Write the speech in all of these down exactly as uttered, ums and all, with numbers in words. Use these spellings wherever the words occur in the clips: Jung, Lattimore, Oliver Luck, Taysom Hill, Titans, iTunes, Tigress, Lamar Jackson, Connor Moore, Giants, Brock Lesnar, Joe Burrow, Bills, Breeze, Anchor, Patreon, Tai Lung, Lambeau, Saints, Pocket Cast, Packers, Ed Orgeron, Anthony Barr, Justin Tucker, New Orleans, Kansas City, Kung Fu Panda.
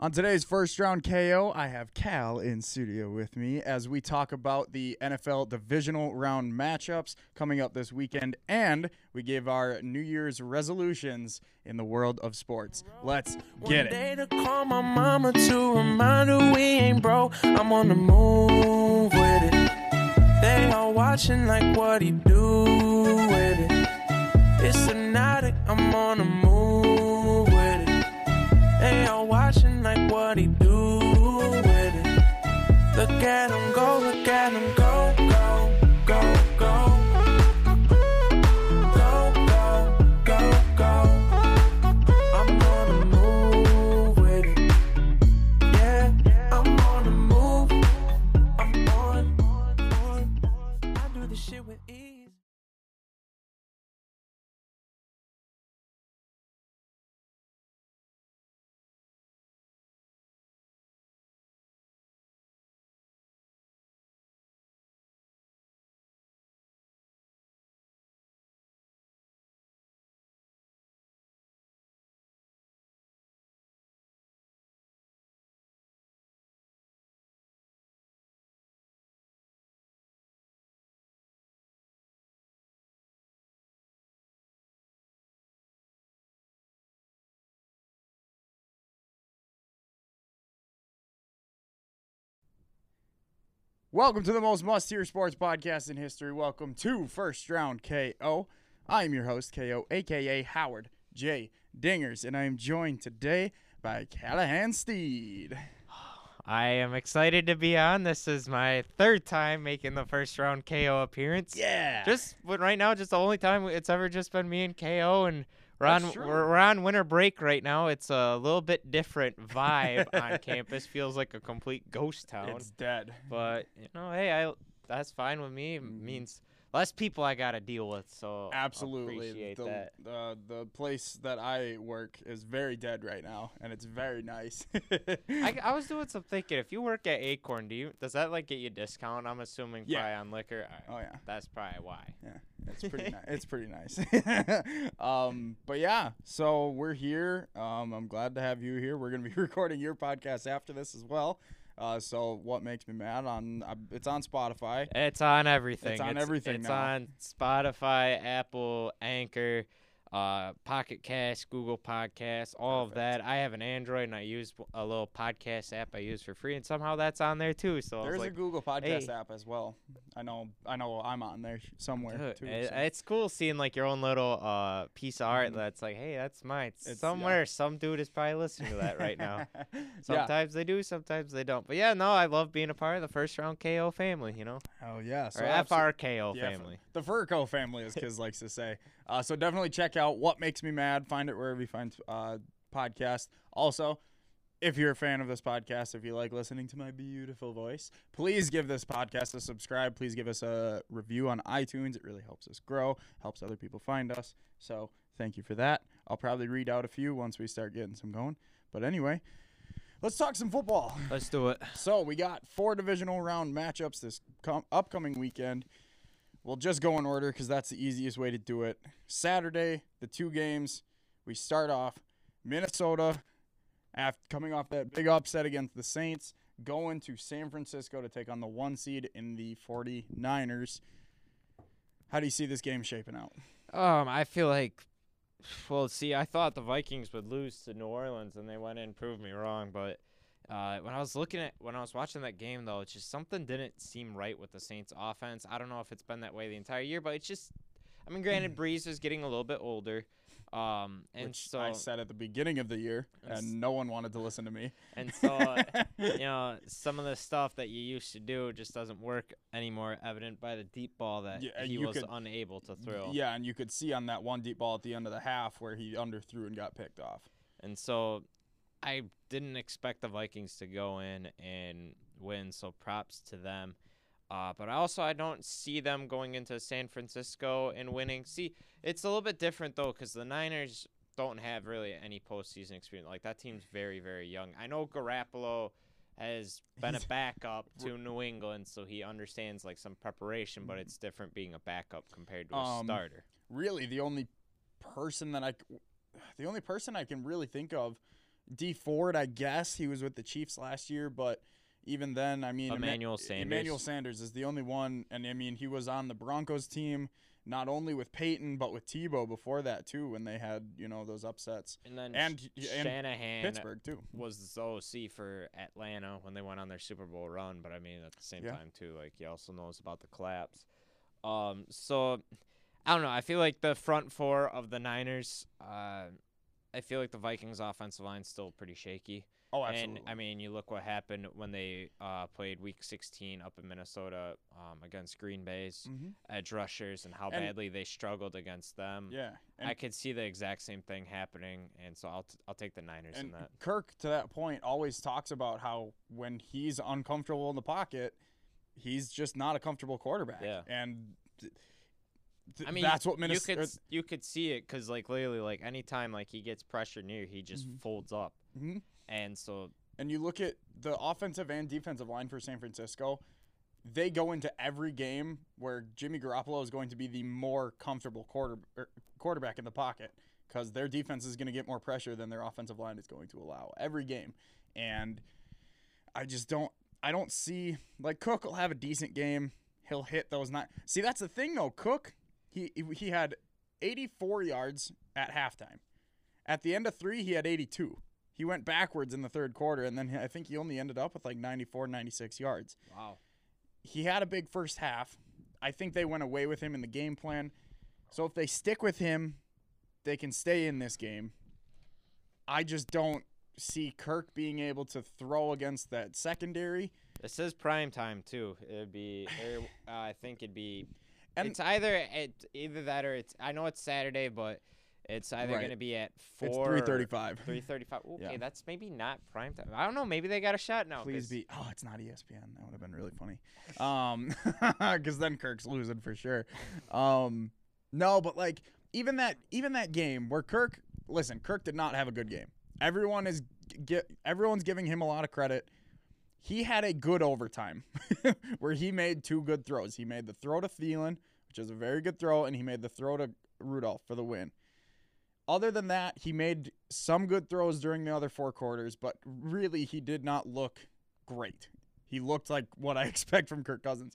On today's First Round K O, I have Cal in studio with me as we talk about the N F L divisional round matchups coming up this weekend, and we give our New Year's resolutions in the world of sports. Let's get it. One day to call my mama to remind her we ain't broke. I'm on the move with it. They all watching like what he do with it. It's hypnotic, I'm on the move with it. They all watching like what he do with it. Look at him go, look at him go, go, go, go. Go, go, go, go. I'm on the move with it. Yeah, I'm on the move. I'm on, on, on, on. I do this shit with ease. Welcome to the most must-hear sports podcast in history. Welcome to First Round K O. I am your host, K O, a k a. Howard J. Dingers, and I am joined today by Callahan Steed. I am excited to be on. This is my third time making the First Round K O appearance. Yeah. Just right now, just the only time it's ever just been me and K O, and we're on, we're on winter break right now. It's a little bit different vibe on campus. Feels like a complete ghost town. It's dead. But, you know, hey, I that's fine with me. It means less people I got to deal with, so absolutely. Appreciate the, that. Uh, the place that I work is very dead right now, and it's very nice. I, I was doing some thinking. If you work at Acorn, do you does that, like, get you a discount, I'm assuming, yeah. Probably on liquor? All right. Oh, yeah. That's probably why. Yeah. It's pretty nice. It's pretty nice. um, but yeah, so we're here. Um, I'm glad to have you here. We're gonna be recording your podcast after this as well. Uh, so what makes me mad on? Uh, it's on Spotify. It's on everything. It's on it's, everything. It's now. on Spotify, Apple, Anchor, uh, Pocket Cast, Google Podcast, all Perfect. of that. I have an Android and I use a little podcast app I use for free, and somehow that's on there too. So there's like, a Google Podcast hey. app as well. I know. I know. I'm on there somewhere Dude, too. It, so. It's cool seeing like your own little uh piece of art mm-hmm. that's like, hey, that's mine. It's somewhere, yeah. Some dude is probably listening to that right now. Sometimes yeah. they do. Sometimes they don't. But yeah, no, I love being a part of the First Round K O family. You know. Oh yeah. So or F R K O yeah, family. The Furco family, as Kiz likes to say. Uh, so definitely check out What Makes Me Mad. Find it wherever you find uh podcasts. Also, if you're a fan of this podcast, if you like listening to my beautiful voice, please give this podcast a subscribe. Please give us a review on iTunes. It really helps us grow, helps other people find us. So thank you for that. I'll probably read out a few once we start getting some going. But anyway, let's talk some football. Let's do it. So we got four divisional round matchups this com- upcoming weekend. We'll just go in order because that's the easiest way to do it. Saturday, the two games. We start off Minnesota. After coming off that big upset against the Saints, going to San Francisco to take on the one seed in the forty-niners. How do you see this game shaping out? Um, I feel like, well, see, I thought the Vikings would lose to New Orleans, and they went in and proved me wrong. But uh, when I was looking at, when I was watching that game, though, it's just something didn't seem right with the Saints' offense. I don't know if it's been that way the entire year, but it's just, I mean, granted, Breeze is getting a little bit older. Um, and Which so I said at the beginning of the year, and no one wanted to listen to me. And so, uh, you know, some of the stuff that you used to do just doesn't work anymore, evident by the deep ball that yeah, he was could, unable to throw. Yeah, and you could see on that one deep ball at the end of the half where he underthrew and got picked off. And so I didn't expect the Vikings to go in and win, so props to them. Uh, but I also I don't see them going into San Francisco and winning. See, it's a little bit different, though, because the Niners don't have really any postseason experience. Like, that team's very, very young. I know Garoppolo has been a backup to New England, so he understands, like, some preparation, but it's different being a backup compared to a um, starter. Really, the only person that I, the only person I can really think of D Ford, I guess he was with the Chiefs last year, but even then, I mean, Emmanuel Eman- Sanders. Emmanuel Sanders is the only one, and I mean, he was on the Broncos team not only with Peyton but with Tebow before that too, when they had, you know, those upsets. And then and, Shanahan and Pittsburgh too was the O C for Atlanta when they went on their Super Bowl run. But I mean, at the same yeah. time too, like he also knows about the collapse. Um, so I don't know. I feel like the front four of the Niners. Uh, I feel like the Vikings' offensive line is still pretty shaky. Oh, absolutely. And, I mean, you look what happened when they uh, played Week sixteen up in Minnesota um, against Green Bay's mm-hmm. edge rushers and how and, badly they struggled against them. Yeah. I could see the exact same thing happening, and so I'll t- I'll take the Niners and in that. Kirk, to that point, always talks about how when he's uncomfortable in the pocket, he's just not a comfortable quarterback. Yeah. And th- th- I mean, that's what Minnesota. You could, you could see it because, like, literally, like, anytime, like, he gets pressure near, he just mm-hmm. folds up. Mm-hmm. And so, and you look at the offensive and defensive line for San Francisco, they go into every game where Jimmy Garoppolo is going to be the more comfortable quarter, er, quarterback in the pocket because their defense is going to get more pressure than their offensive line is going to allow every game. And I just don't, I don't see, like, Cook will have a decent game. He'll hit those nine. See, that's the thing though. Cook, he he had eighty-four yards at halftime. At the end of three, he had eighty-two. He went backwards in the third quarter, and then I think he only ended up with like ninety-four, ninety-six yards. Wow. He had a big first half. I think they went away with him in the game plan. So if they stick with him, they can stay in this game. I just don't see Kirk being able to throw against that secondary. This is prime time, too. It'd be, uh, I think it'd be, and it's either it, either that or it's, I know it's Saturday, but. It's either right. going to be at four. It's three thirty-five. three thirty-five. Okay, yeah. That's maybe not prime time. I don't know. Maybe they got a shot now. Please be. Oh, it's not E S P N. That would have been really funny. Um, because then Kirk's losing for sure. Um, no, but like even that, even that game where Kirk. Listen, Kirk did not have a good game. Everyone is get. Everyone's giving him a lot of credit. He had a good overtime where he made two good throws. He made the throw to Thielen, which is a very good throw, and he made the throw to Rudolph for the win. Other than that, he made some good throws during the other four quarters, but really he did not look great. He looked like what I expect from Kirk Cousins.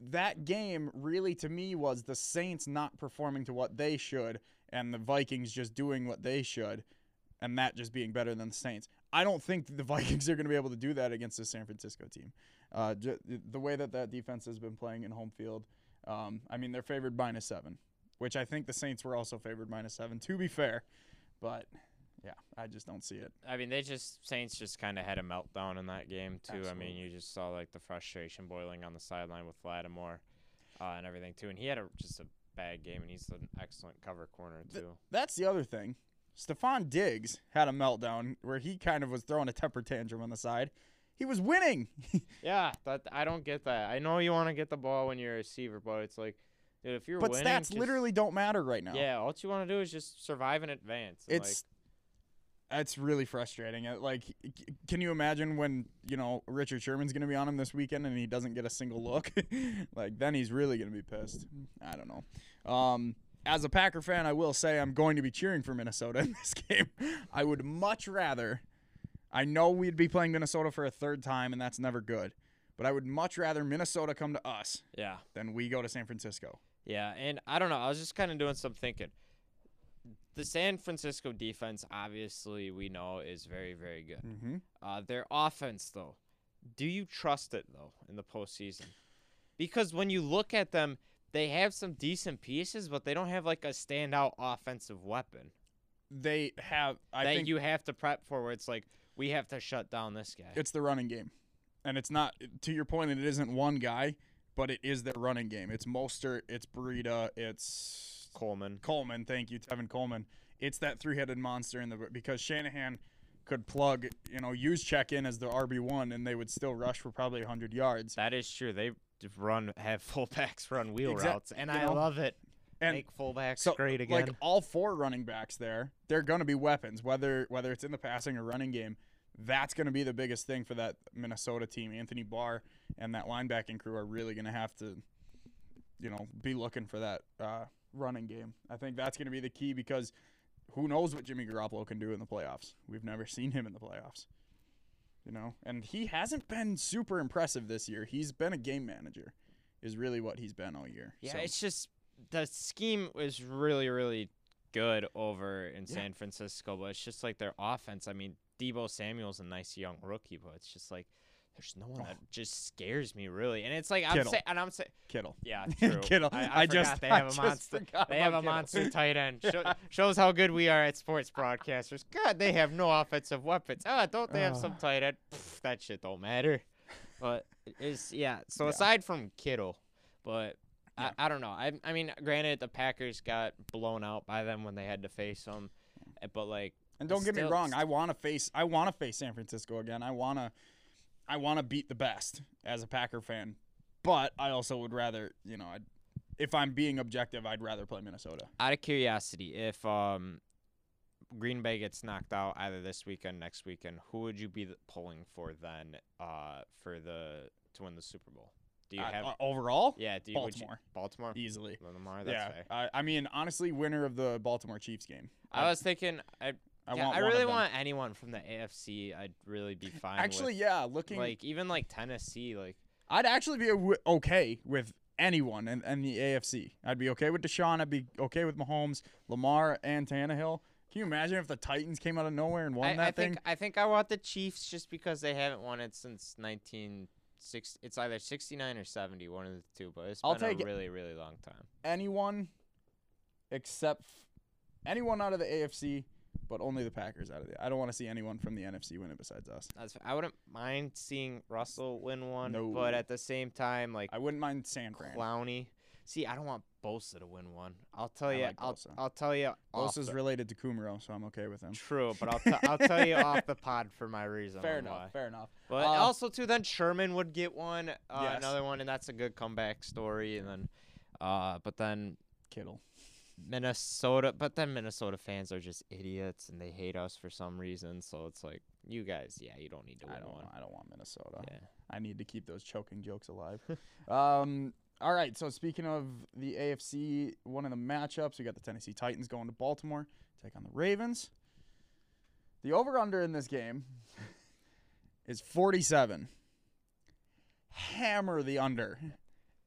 That game really to me was the Saints not performing to what they should and the Vikings just doing what they should and that just being better than the Saints. I don't think the Vikings are going to be able to do that against the San Francisco team. Uh, ju- the way that that defense has been playing in home field, um, I mean, they're favored minus seven. Which I think the Saints were also favored minus seven, to be fair. But, yeah, I just don't see it. I mean, they just – Saints just kind of had a meltdown in that game, too. Absolutely. I mean, you just saw, like, the frustration boiling on the sideline with Lattimore uh, and everything, too. And he had a, just a bad game, and he's an excellent cover corner, too. Th- that's the other thing. Stephon Diggs had a meltdown where he kind of was throwing a temper tantrum on the side. He was winning. yeah, that, I don't get that. I know you want to get the ball when you're a receiver, but it's like – Dude, if you're but winning, stats just, literally don't matter right now. Yeah, all you want to do is just survive and advance. And it's like, it's really frustrating. Like, can you imagine when, you know, Richard Sherman's going to be on him this weekend and he doesn't get a single look? Like, then he's really going to be pissed. I don't know. Um, as a Packer fan, I will say I'm going to be cheering for Minnesota in this game. I would much rather – I know we'd be playing Minnesota for a third time, and that's never good. But I would much rather Minnesota come to us yeah. than we go to San Francisco. Yeah, and I don't know. I was just kind of doing some thinking. The San Francisco defense, obviously, we know is very, very good. Mm-hmm. Uh, their offense, though, do you trust it, though, in the postseason? Because when you look at them, they have some decent pieces, but they don't have, like, a standout offensive weapon. They have – I that think you have to prep for where it's like, we have to shut down this guy. It's the running game. And it's not – to your point, it isn't one guy – but it is their running game. It's Mostert, it's Breida, it's Coleman. Coleman, thank you, Tevin Coleman. It's that three-headed monster in the because Shanahan could plug, you know, use check in as the R B one, and they would still rush for probably one hundred yards. That is true. They run have fullbacks run wheel exactly. routes, and you I know, love it. And make fullbacks so, great again. Like all four running backs there, they're going to be weapons, whether whether it's in the passing or running game. That's going to be the biggest thing for that Minnesota team. Anthony Barr and that linebacking crew are really going to have to, you know, be looking for that uh, running game. I think that's going to be the key because who knows what Jimmy Garoppolo can do in the playoffs? We've never seen him in the playoffs. You know, and he hasn't been super impressive this year. He's been a game manager is really what he's been all year. Yeah, so. It's just the scheme was really, really good over in yeah. San Francisco, but it's just like their offense. I mean, Deebo Samuel's a nice young rookie, but it's just like there's no one oh. that just scares me really. And it's like I'm saying, and I'm saying Kittle. Yeah, true. Kittle. I, I, I just they have I a monster. They have a Kittle. monster tight end. Show, shows how good we are at sports broadcasters. God, they have no offensive weapons. Ah, oh, don't they have some tight end? Pff, that shit don't matter. But it's yeah. So yeah. aside from Kittle, but. I, I don't know. I I mean, granted, the Packers got blown out by them when they had to face them, but like. And don't get me wrong. I want to face. I want to face San Francisco again. I wanna. I want to beat the best as a Packer fan, but I also would rather, you know, I'd, if I'm being objective, I'd rather play Minnesota. Out of curiosity, if um, Green Bay gets knocked out either this weekend, next weekend, who would you be pulling for then? Uh, for the to win the Super Bowl. Do you uh, have uh, overall? Yeah, do you, Baltimore. You, Baltimore easily. Lamar, that's yeah, fair. Uh, I mean, honestly, winner of the Baltimore Chiefs game. I, I was thinking, I, I, yeah, want I really want anyone from the A F C. I'd really be fine. Actually, with, yeah, looking like even like Tennessee, like I'd actually be w okay with anyone in, in the A F C. I'd be okay with Deshaun. I'd be okay with Mahomes, Lamar, and Tannehill. Can you imagine if the Titans came out of nowhere and won I, that I thing? Think, I think I want the Chiefs just because they haven't won it since nineteen. Six, it's either sixty-nine or seventy, one of the two, but it's I'll been take a really, really long time. Anyone except anyone out of the A F C, but only the Packers out of the. I don't want to see anyone from the N F C win it besides us. That's, I wouldn't mind seeing Russell win one, no. but at the same time, like I wouldn't mind San Fran. Clowney. See, I don't want Bosa to win one. I'll tell I you. Like I'll, I'll tell you. Bosa's the, related to Kumaro, so I'm okay with him. True, but I'll, t I'll tell you off the pod for my reason. Fair enough. Why. Fair enough. But um, also too, then Sherman would get one, uh, yes. another one, and that's a good comeback story. And then, uh, but then Kittle, Minnesota. But then Minnesota fans are just idiots, and they hate us for some reason. So it's like you guys, yeah, you don't need to win I don't, one. I don't want Minnesota. Yeah. I need to keep those choking jokes alive. um. All right, so speaking of the A F C, one of the matchups, we got the Tennessee Titans going to Baltimore, take on the Ravens. The over-under in this game is forty-seven. Hammer the under.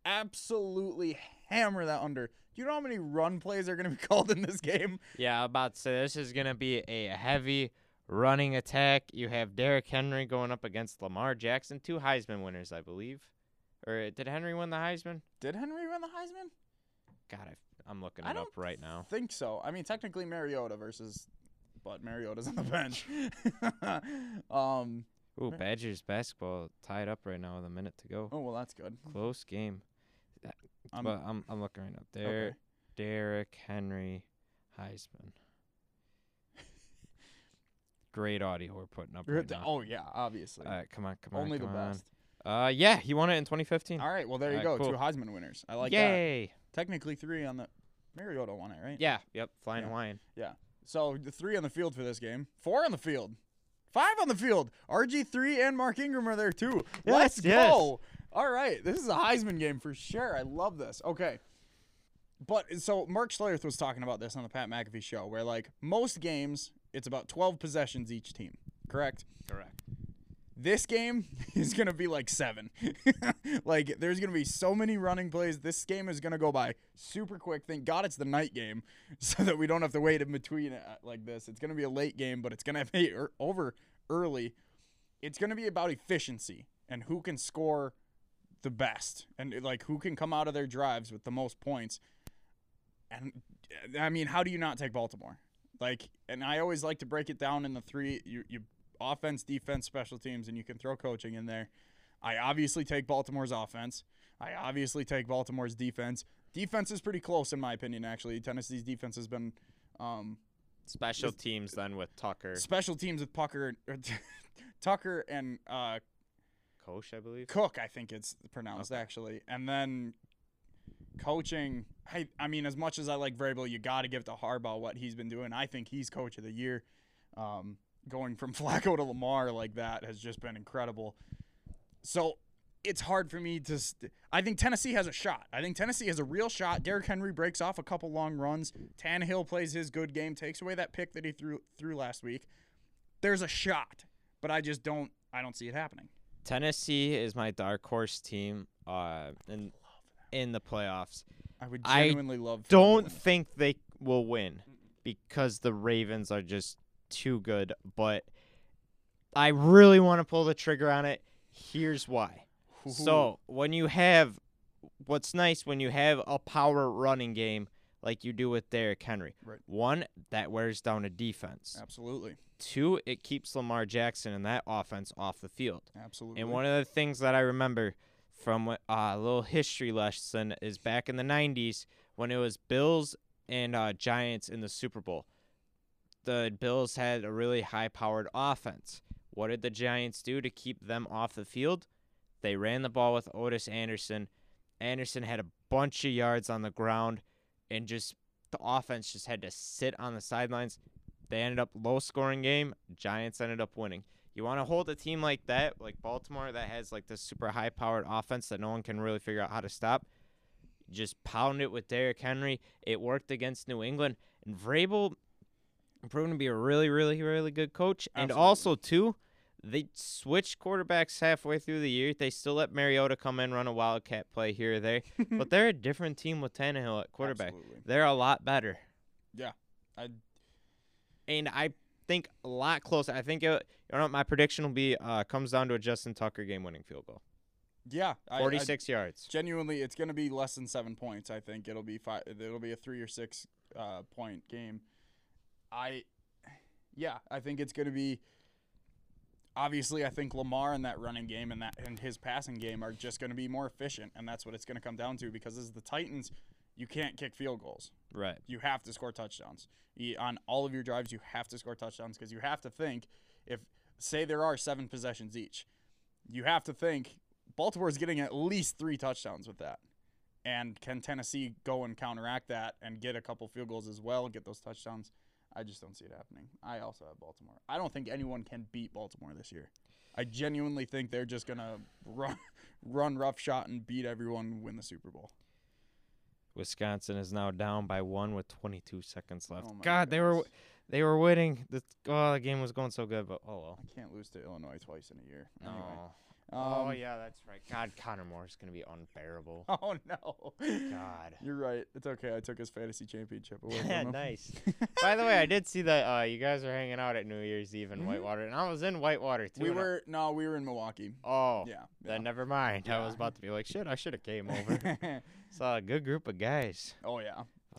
Absolutely hammer that under. Do you know how many run plays are going to be called in this game? Yeah, I'm about to say this is going to be a heavy running attack. You have Derrick Henry going up against Lamar Jackson, two Heisman winners, I believe. Or did Henry win the Heisman? Did Henry win the Heisman? God, I, I'm looking it I don't up right now. I think so. I mean, technically Mariota versus, but Mariota's on the bench. um, Ooh, Badgers basketball tied up right now with a minute to go. Oh, well, that's good. Close game. I'm, but I'm, I'm looking right up there. Okay. Derrick Henry Heisman. Great audio we're putting up right now. Oh, yeah, obviously. All right, come on, come on, Only come the on. best. Uh, yeah, he won it in twenty fifteen. All right, well, there you uh, go. Cool. Two Heisman winners. I like Yay. that. Yay. Technically three on the – Mariota won it, right? Yeah, yep, flying yeah. Hawaiian. Yeah. So the three on the field for this game. Four on the field. Five on the field. R G three and Mark Ingram are there, too. Yes, Let's go. Yes. All right, this is a Heisman game for sure. I love this. Okay. But so Mark Schlereth was talking about this on the Pat McAfee show where, like, most games, it's about twelve possessions each team, correct? Correct. This game is going to be like seven. Like, there's going to be so many running plays. This game is going to go by super quick. Thank God it's the night game so that we don't have to wait in between like this. It's going to be a late game, but it's going to be over early. It's going to be about efficiency and who can score the best and, like, who can come out of their drives with the most points. And, I mean, how do you not take Baltimore? Like, and I always like to break it down in the three – you. you offense, defense, special teams, and you can throw coaching in there. I obviously take Baltimore's offense. I obviously take Baltimore's defense. Defense is pretty close, in my opinion, actually. Tennessee's defense has been um, – Special with, teams then with Tucker. Special teams with Pucker, Tucker and uh, – Coach, I believe. Cook, I think it's pronounced, okay. actually. And then coaching I, – I mean, as much as I like Vrabel, you got to give to Harbaugh what he's been doing. I think he's coach of the year. Um Going from Flacco to Lamar like that has just been incredible. So it's hard for me to st- I think Tennessee has a shot. I think Tennessee has a real shot. Derrick Henry breaks off a couple long runs. Tannehill plays his good game, takes away that pick that he threw threw last week. There's a shot, but I just don't I don't see it happening. Tennessee is my dark horse team uh, in, in the playoffs. I would genuinely I love don't think they will win because the Ravens are just too good, but I really want to pull the trigger on it. Here's why. So when you have what's nice when you have a power running game like you do with Derrick Henry, right. One, that wears down a defense. Absolutely. Two, it keeps Lamar Jackson and that offense off the field. Absolutely. And one of the things that I remember from uh, a little history lesson is back in the nineties when it was Bills and uh, Giants in the Super Bowl. The Bills had a really high-powered offense. What did the Giants do to keep them off the field? They ran the ball with Otis Anderson. Anderson had a bunch of yards on the ground, and just the offense just had to sit on the sidelines. They ended up low-scoring game. Giants ended up winning. You want to hold a team like that, like Baltimore, that has like this super high-powered offense that no one can really figure out how to stop. Just pound it with Derrick Henry. It worked against New England. And Vrabel proven to be a really, really, really good coach. Absolutely. And also, too, they switched quarterbacks halfway through the year. They still let Mariota come in, run a wildcat play here or there. But they're a different team with Tannehill at quarterback. Absolutely. They're a lot better. Yeah. I And I think a lot closer. I think it, you know, my prediction will be uh, comes down to a Justin Tucker game-winning field goal. Yeah. forty-six I, I, yards. Genuinely, it's going to be less than seven points, I think. It'll be five. It'll be a three- or six-point uh, game. I, yeah, I think it's going to be – obviously I think Lamar and that running game and that and his passing game are just going to be more efficient, and that's what it's going to come down to because as the Titans, you can't kick field goals. Right. You have to score touchdowns. You, on all of your drives, you have to score touchdowns because you have to think if – say there are seven possessions each. You have to think Baltimore's getting at least three touchdowns with that. And can Tennessee go and counteract that and get a couple field goals as well, get those touchdowns? I just don't see it happening. I also have Baltimore. I don't think anyone can beat Baltimore this year. I genuinely think they're just going to run, run roughshod and beat everyone and win the Super Bowl. Wisconsin is now down by one with twenty-two seconds left. Oh God, goodness. they were they were winning. The, oh, the game was going so good, but oh well. I can't lose to Illinois twice in a year. Anyway. Oh. Um, oh, yeah, that's right. God, Connor Moore is going to be unbearable. Oh, no. God. You're right. It's okay. I took his fantasy championship away from him. Nice. By the way, I did see that uh, you guys were hanging out at New Year's Eve in mm-hmm. Whitewater, and I was in Whitewater, too. We were – no, we were in Milwaukee. Oh. Yeah. Then yeah. never mind. Yeah. I was about to be like, shit, I should have came over. Saw a good group of guys. Oh, yeah.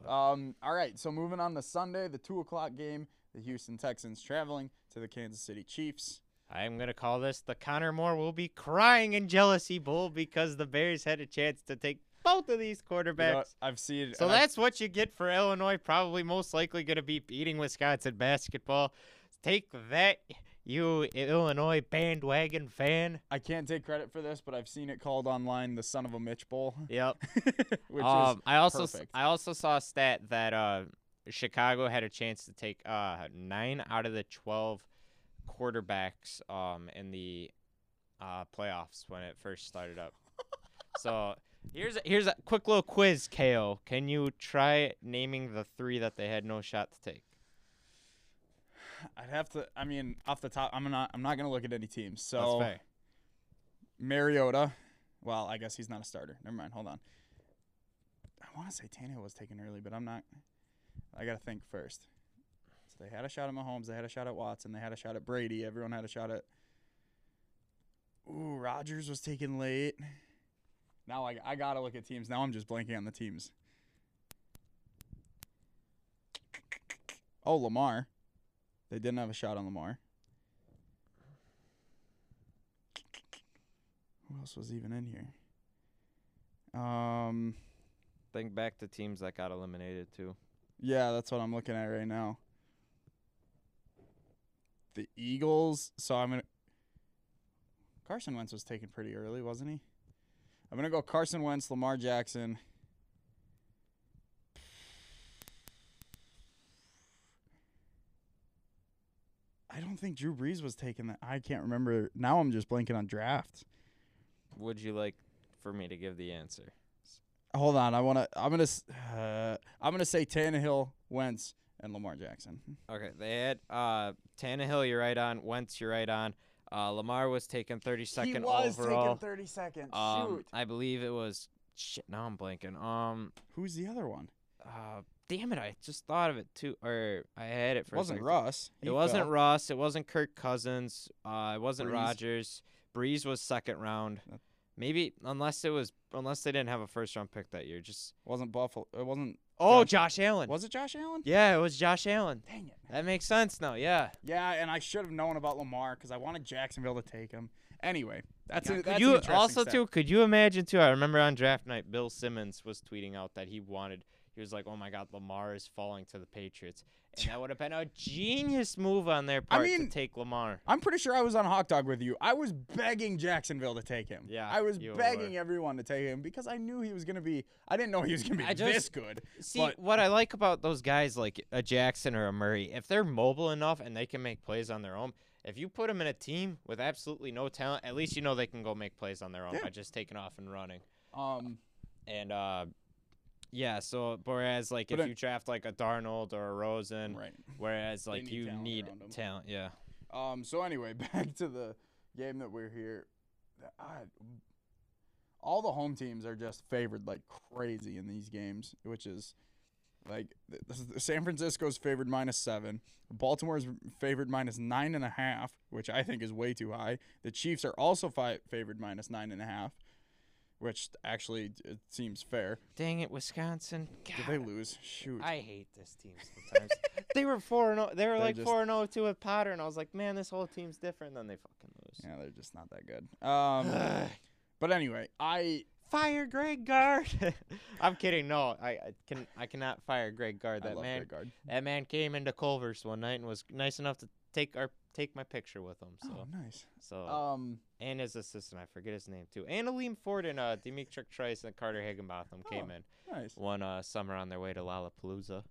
Um. All right, so moving on to Sunday, the two o'clock game, the Houston Texans traveling to the Kansas City Chiefs. I'm going to call this the Connor Moore will be crying in jealousy bowl because the Bears had a chance to take both of these quarterbacks. You know, I've seen So that's I've, what you get for Illinois, probably most likely going to be beating Wisconsin basketball. Take that, you Illinois bandwagon fan. I can't take credit for this, but I've seen it called online the son of a Mitch bowl. Yep. Which um, is I also perfect. I also saw a stat that uh, Chicago had a chance to take uh, nine out of the twelve quarterbacks um in the uh playoffs when it first started up. So here's a, here's a quick little quiz, K O. Can you try naming the three that they had no shot to take? I'd have to I mean off the top I'm not I'm not going to look at any teams. So that's fair. Mariota. Well, I guess he's not a starter. Never mind. Hold on. I want to say Tannehill was taken early, but I'm not I got to think first. They had a shot at Mahomes. They had a shot at Watson. They had a shot at Brady. Everyone had a shot at – ooh, Rodgers was taken late. Now I, I got to look at teams. Now I'm just blanking on the teams. Oh, Lamar. They didn't have a shot on Lamar. Who else was even in here? Um, Think back to teams that got eliminated too. Yeah, that's what I'm looking at right now. The Eagles, so I'm going to – Carson Wentz was taken pretty early, wasn't he? I'm going to go Carson Wentz, Lamar Jackson. I don't think Drew Brees was taken that – I can't remember. Now I'm just blanking on draft. would you like for me to give the answer? Hold on, I want to. I'm gonna. Uh, I'm gonna say Tannehill, Wentz, and Lamar Jackson. Okay, they had uh, Tannehill. You're right on. Wentz, you're right on. Uh, Lamar was taken thirty-second he was overall. Taken thirty-second. Um, Shoot. I believe it was. Shit, now I'm blanking. Um, who's the other one? Uh, damn it! I just thought of it too, or I had it for. It wasn't Russ. It wasn't Russ. It wasn't Kirk Cousins. Uh, it wasn't Rodgers. Breeze was second round. Maybe unless it was unless they didn't have a first round pick that year. Just wasn't Buffalo. It wasn't. Oh, Josh, Josh Allen. Was it Josh Allen? Yeah, it was Josh Allen. Dang it. That makes sense now. Yeah. Yeah, and I should have known about Lamar because I wanted Jacksonville to take him. Anyway, that's, yeah, a, that's you also step. too. Could you imagine too? I remember on draft night, Bill Simmons was tweeting out that he wanted. He was like, "Oh my God, Lamar is falling to the Patriots," and that would have been a genius move on their part I mean, to take Lamar. I'm pretty sure I was on Hawk Dog with you. I was begging Jacksonville to take him. Yeah, I was begging were. everyone to take him because I knew he was gonna be. I didn't know he was gonna be I this just, good. See but. what I like about those guys like a Jackson or a Murray, if they're mobile enough and they can make plays on their own. If you put them in a team with absolutely no talent, at least you know they can go make plays on their own yeah. by just taking off and running. Um, and uh, yeah. So whereas like if it, you draft like a Darnold or a Rosen, right. Whereas like need you talent need talent, yeah. Um. So anyway, back to the game that we're here. I, all the home teams are just favored like crazy in these games, which is. Like, San Francisco's favored minus seven. Baltimore's favored minus nine and a half, which I think is way too high. The Chiefs are also fi favored minus nine and a half, which actually it seems fair. Dang it, Wisconsin! God. Did they lose? Shoot! I hate this team sometimes. They were four and zero. They were they're like just, four and zero to a Potter, and I was like, man, this whole team's different. Then they fucking lose. Yeah, they're just not that good. Um, but anyway, I. Fire Greg Gard. I'm kidding. No, I, I can I cannot fire Greg Gard. That I love man, Greg Gard. That man came into Culver's one night and was nice enough to take our take my picture with him. So oh, nice. So um, and his assistant, I forget his name too. And Aleem Ford and uh, Demetric Trice and Carter Higginbotham oh, came in nice. one uh, summer on their way to Lollapalooza.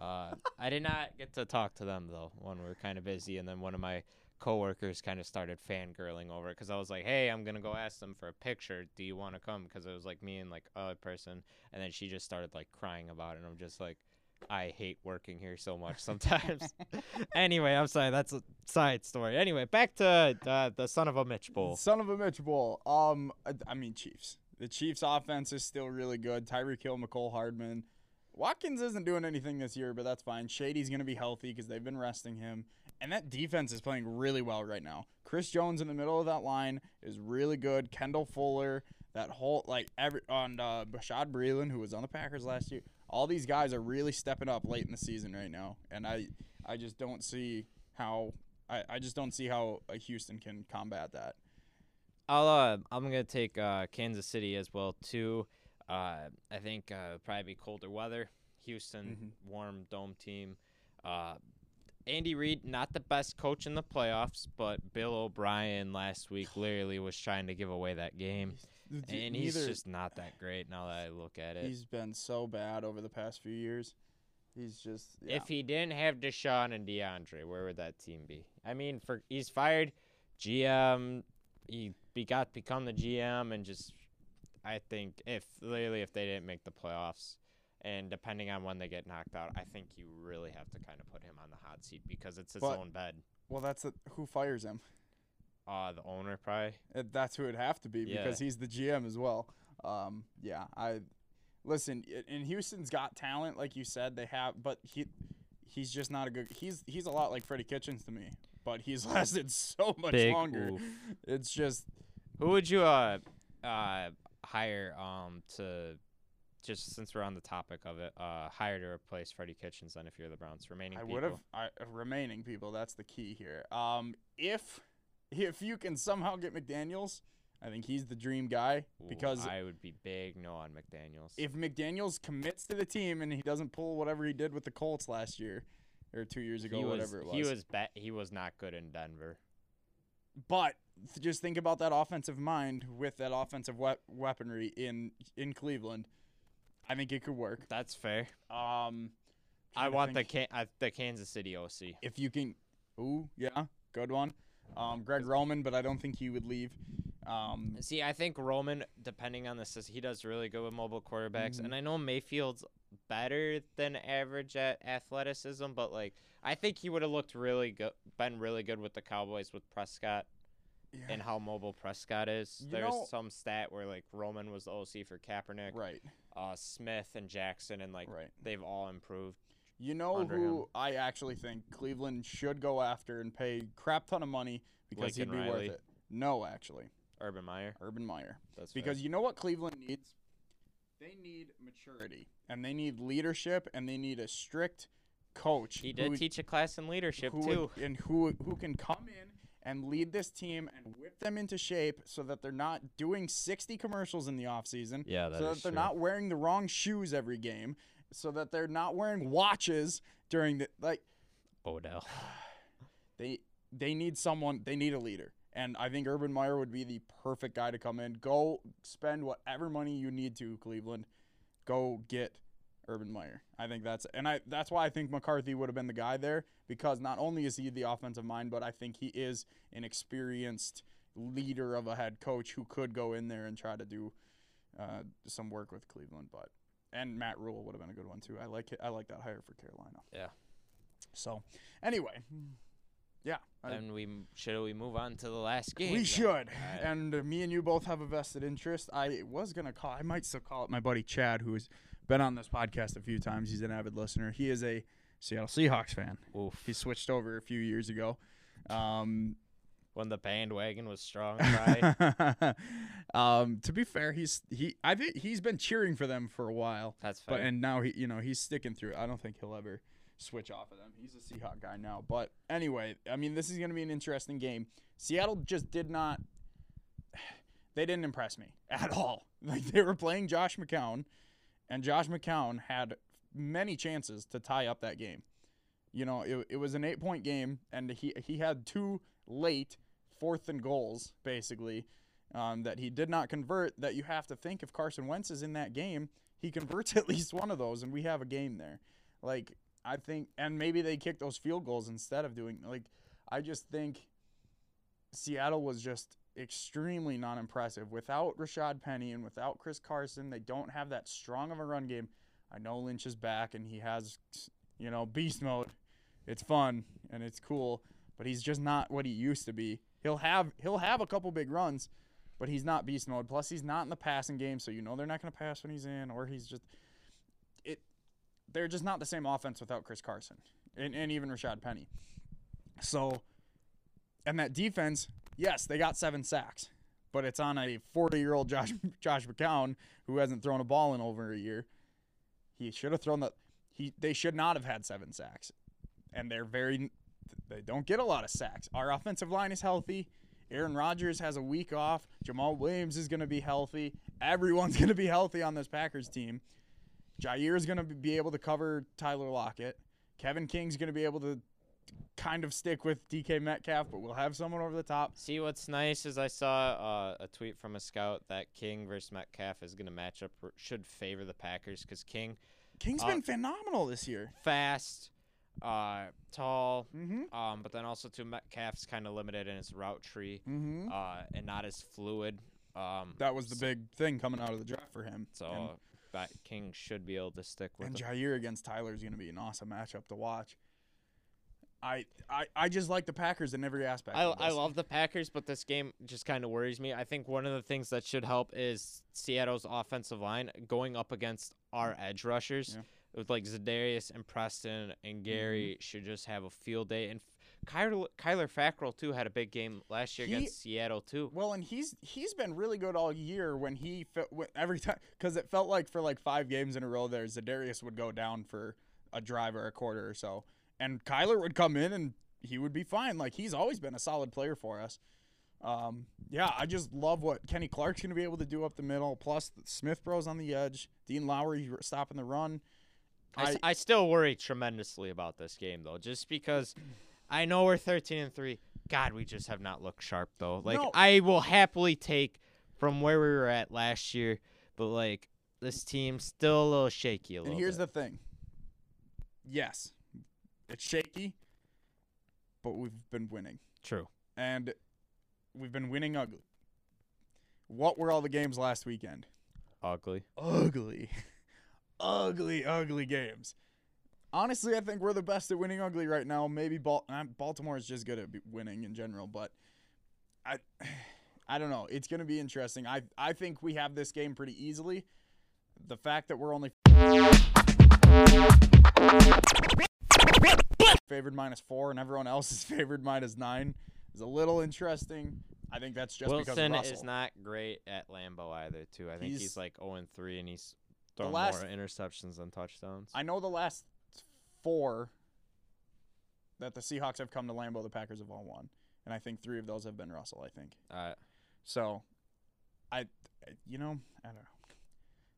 Uh, I did not get to talk to them though. One, we were kind of busy, and then one of my coworkers kind of started fangirling over it because I was like, hey, I'm gonna go ask them for a picture, do you want to come? Because it was like me and like a person, and then she just started like crying about it, and I'm just like, I hate working here so much sometimes. Anyway, I'm sorry, that's a side story. Anyway, back to uh, the son of a Mitch Bowl. Son of a Mitch Bowl. Um, I mean, Chiefs. The Chiefs offense is still really good. Tyreek Hill, Mecole Hardman. Watkins isn't doing anything this year, but that's fine. Shady's gonna be healthy because they've been resting him. And that defense is playing really well right now. Chris Jones in the middle of that line is really good. Kendall Fuller, that whole like every on uh, Bashad Breeland, who was on the Packers last year. All these guys are really stepping up late in the season right now, and I, I just don't see how I, I just don't see how uh, Houston can combat that. I'll uh, I'm gonna take uh, Kansas City as well too. Uh, I think uh, it'll probably be colder weather. Houston, mm-hmm. warm dome team. Uh, Andy Reid, not the best coach in the playoffs, but Bill O'Brien last week literally was trying to give away that game. And he's Neither, just not that great now that I look at it. He's been so bad over the past few years. He's just yeah. If he didn't have Deshaun and DeAndre, where would that team be? I mean, for he's fired G M. He be got become the G M, and just I think if literally if they didn't make the playoffs. And depending on when they get knocked out, I think you really have to kind of put him on the hot seat because it's his but, own bed. Well, that's a, who fires him? Uh, the owner, probably. It, that's who it'd have to be yeah. because he's the G M as well. Um, yeah, I listen. And Houston's got talent, like you said, they have, but he he's just not a good. He's he's a lot like Freddie Kitchens to me, but he's lasted so much Big longer. Oof. It's just who would you uh uh hire um to. Just since we're on the topic of it, uh, hire to replace Freddie Kitchens then if you're the Browns. Remaining I people. I would have uh, remaining people. That's the key here. Um, if if you can somehow get McDaniels, I think he's the dream guy because Ooh, I would be big no on McDaniels. If McDaniels commits to the team and he doesn't pull whatever he did with the Colts last year or two years ago, he whatever was, it was, he was bet he was not good in Denver. But just think about that offensive mind with that offensive we weaponry in in Cleveland. I think it could work. That's fair. Um, I want the Can uh, the Kansas City O C. If you can, ooh, yeah, good one. Um, Greg Roman, but I don't think he would leave. Um, See, I think Roman, depending on the system, he does really good with mobile quarterbacks. Mm-hmm. And I know Mayfield's better than average at athleticism, but like I think he would have looked really good, been really good with the Cowboys with Prescott. Yeah. And how mobile Prescott is. You There's know, some stat where like Roman was the O C for Kaepernick, right? Uh, Smith and Jackson, and like right. they've all improved. You know who him. I actually think Cleveland should go after and pay crap ton of money because Lincoln he'd be Riley. worth it. No, actually, Urban Meyer. Urban Meyer. That's because fair. You know what Cleveland needs? They need maturity and they need leadership and they need a strict coach. He did who, teach a class in leadership who, too, and who who can come in and lead this team and whip them into shape so that they're not doing sixty commercials in the offseason. Yeah, that so is that they're true. Not wearing the wrong shoes every game, so that they're not wearing watches during the like Odell. They they need someone, they need a leader. And I think Urban Meyer would be the perfect guy to come in. Go spend whatever money you need to, Cleveland. Go get Urban Meyer. I think that's and I that's why I think McCarthy would have been the guy there, because not only is he the offensive mind, but I think he is an experienced leader of a head coach who could go in there and try to do uh, some work with Cleveland. But and Matt Rule would have been a good one too. I like it. I like that hire for Carolina. Yeah. So anyway, yeah. Then we should we move on to the last game? We should. Right. And me and you both have a vested interest. I was gonna call. I might still call it my buddy Chad, who's been on this podcast a few times. He's an avid listener. He is a Seattle Seahawks fan. Oof. He switched over a few years ago. Um, when the bandwagon was strong, right? um, to be fair, he's he. I think he's been cheering for them for a while. That's fair. But and now he, you know, he's sticking through. I don't think he'll ever switch off of them. He's a Seahawks guy now. But anyway, I mean, this is going to be an interesting game. Seattle just did not. They didn't impress me at all. Like they were playing Josh McCown. And Josh McCown had many chances to tie up that game. You know, it, it was an eight-point game, and he he had two late fourth and goals, basically, um, that he did not convert, that you have to think if Carson Wentz is in that game, he converts at least one of those, and we have a game there. Like, I think – and maybe they kicked those field goals instead of doing – like, I just think Seattle was just – extremely non-impressive. Without Rashad Penny and without Chris Carson, they don't have that strong of a run game. I know Lynch is back and he has, you know, beast mode. It's fun and it's cool, but he's just not what he used to be. He'll have he'll have a couple big runs, but he's not beast mode. Plus, he's not in the passing game, so you know they're not going to pass when he's in, or he's just it. They're just not the same offense without Chris Carson and, and even Rashad Penny. So, and that defense. Yes, they got seven sacks, but it's on a forty-year-old Josh Josh McCown who hasn't thrown a ball in over a year. He should have thrown the he. They should not have had seven sacks, and they're very they don't get a lot of sacks. Our offensive line is healthy. Aaron Rodgers has a week off. Jamal Williams is going to be healthy. Everyone's going to be healthy on this Packers team. Jair is going to be able to cover Tyler Lockett. Kevin King's going to be able to kind of stick with D K Metcalf, but we'll have someone over the top. See, what's nice is I saw uh, a tweet from a scout that King versus Metcalf is going to match up, should favor the Packers because King. King's uh, been phenomenal this year. Fast, uh, tall, mm-hmm. um, but then also too Metcalf's kind of limited in his route tree mm-hmm. uh, and not as fluid. Um, that was the so, big thing coming out of the draft for him. So and, that King should be able to stick with and him. And Jair against Tyler is going to be an awesome matchup to watch. I, I, I just like the Packers in every aspect. I, I love the Packers, but this game just kind of worries me. I think one of the things that should help is Seattle's offensive line going up against our edge rushers. Yeah. With like Za'Darius and Preston and Gary mm-hmm. should just have a field day. And Kyler, Kyler Fackrell, too, had a big game last year he, against Seattle, too. Well, and he's he's been really good all year when he – every time because it felt like for like five games in a row there, Za'Darius would go down for a drive or a quarter or so. And Kyler would come in, and he would be fine. Like, he's always been a solid player for us. Um, yeah, I just love what Kenny Clark's going to be able to do up the middle, plus Smith Bros on the edge, Dean Lowry stopping the run. I, I, I still worry tremendously about this game, though, just because I know we're thirteen and three. God, we just have not looked sharp, though. Like, no. I will happily take from where we were at last year, but, like, this team's still a little shaky a little bit. And here's the thing. Yes. It's shaky, but we've been winning. True. And we've been winning ugly. What were all the games last weekend? Ugly. Ugly. Ugly, ugly games. Honestly, I think we're the best at winning ugly right now. Maybe Bal- Baltimore is just good at winning in general, but I I don't know. It's going to be interesting. I I think we have this game pretty easily. The fact that we're only favored minus four and everyone else is favored minus nine is a little interesting. I think that's just Wilson because of Russell. Wilson is not great at Lambeau either, too. I think he's, he's like oh and three, and he's throwing last, more interceptions than touchdowns. I know the last four that the Seahawks have come to Lambeau, the Packers have all won. And I think three of those have been Russell, I think. All right. So, I, you know, I don't know.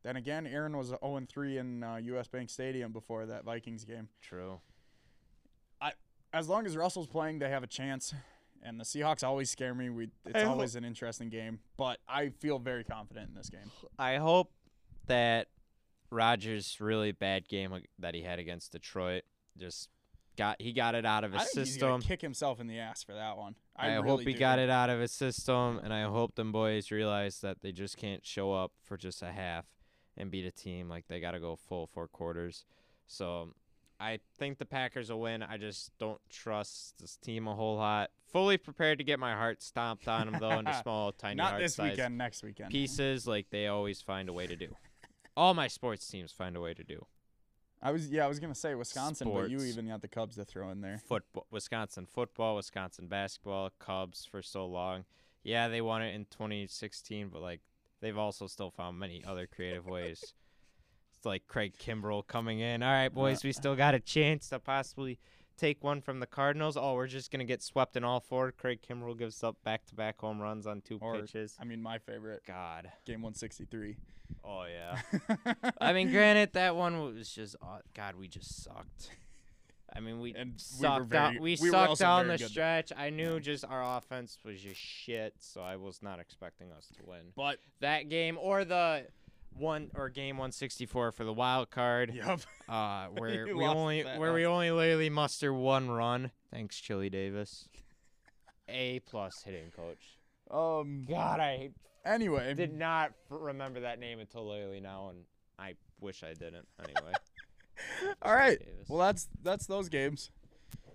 Then again, Aaron was oh and three in uh, U S Bank Stadium before that Vikings game. True. I As long as Russell's playing, they have a chance. And the Seahawks always scare me. We It's I always hope. an interesting game. But I feel very confident in this game. I hope that Rodgers' really bad game that he had against Detroit just got he got it out of his I think system. He's gonna kick himself in the ass for that one. I, I really hope he do. got it out of his system, and I hope them boys realize that they just can't show up for just a half and beat a team. Like, they got to go full four quarters. So I think the Packers will win. I just don't trust this team a whole lot. Fully prepared to get my heart stomped on them, though, into small, tiny Not this weekend, next weekend. Pieces like they always find a way to do. All my sports teams find a way to do. I was Yeah, I was going to say Wisconsin, sports, but you even got the Cubs to throw in there. Football, Wisconsin football, Wisconsin basketball, Cubs for so long. Yeah, they won it in twenty sixteen, but, like, they've also still found many other creative ways. It's like Craig Kimbrell coming in. All right, boys, we still got a chance to possibly take one from the Cardinals. Oh, we're just going to get swept in all four. Craig Kimbrell gives up back-to-back home runs on two or, pitches. I mean, my favorite. God. Game one sixty-three. Oh, yeah. I mean, granted, that one was just oh, – God, we just sucked. I mean, we and sucked, we very, down, we we sucked down the stretch. There. I knew yeah. just our offense was just shit, so I was not expecting us to win. But that game or the one or game one sixty-four for the wild card, yep. uh, where we only where up. we only literally muster one run. Thanks, Chili Davis. A plus hitting coach. Um, God, I anyway did not remember that name until lately now, and I wish I didn't. Anyway. All right. Well, that's that's those games.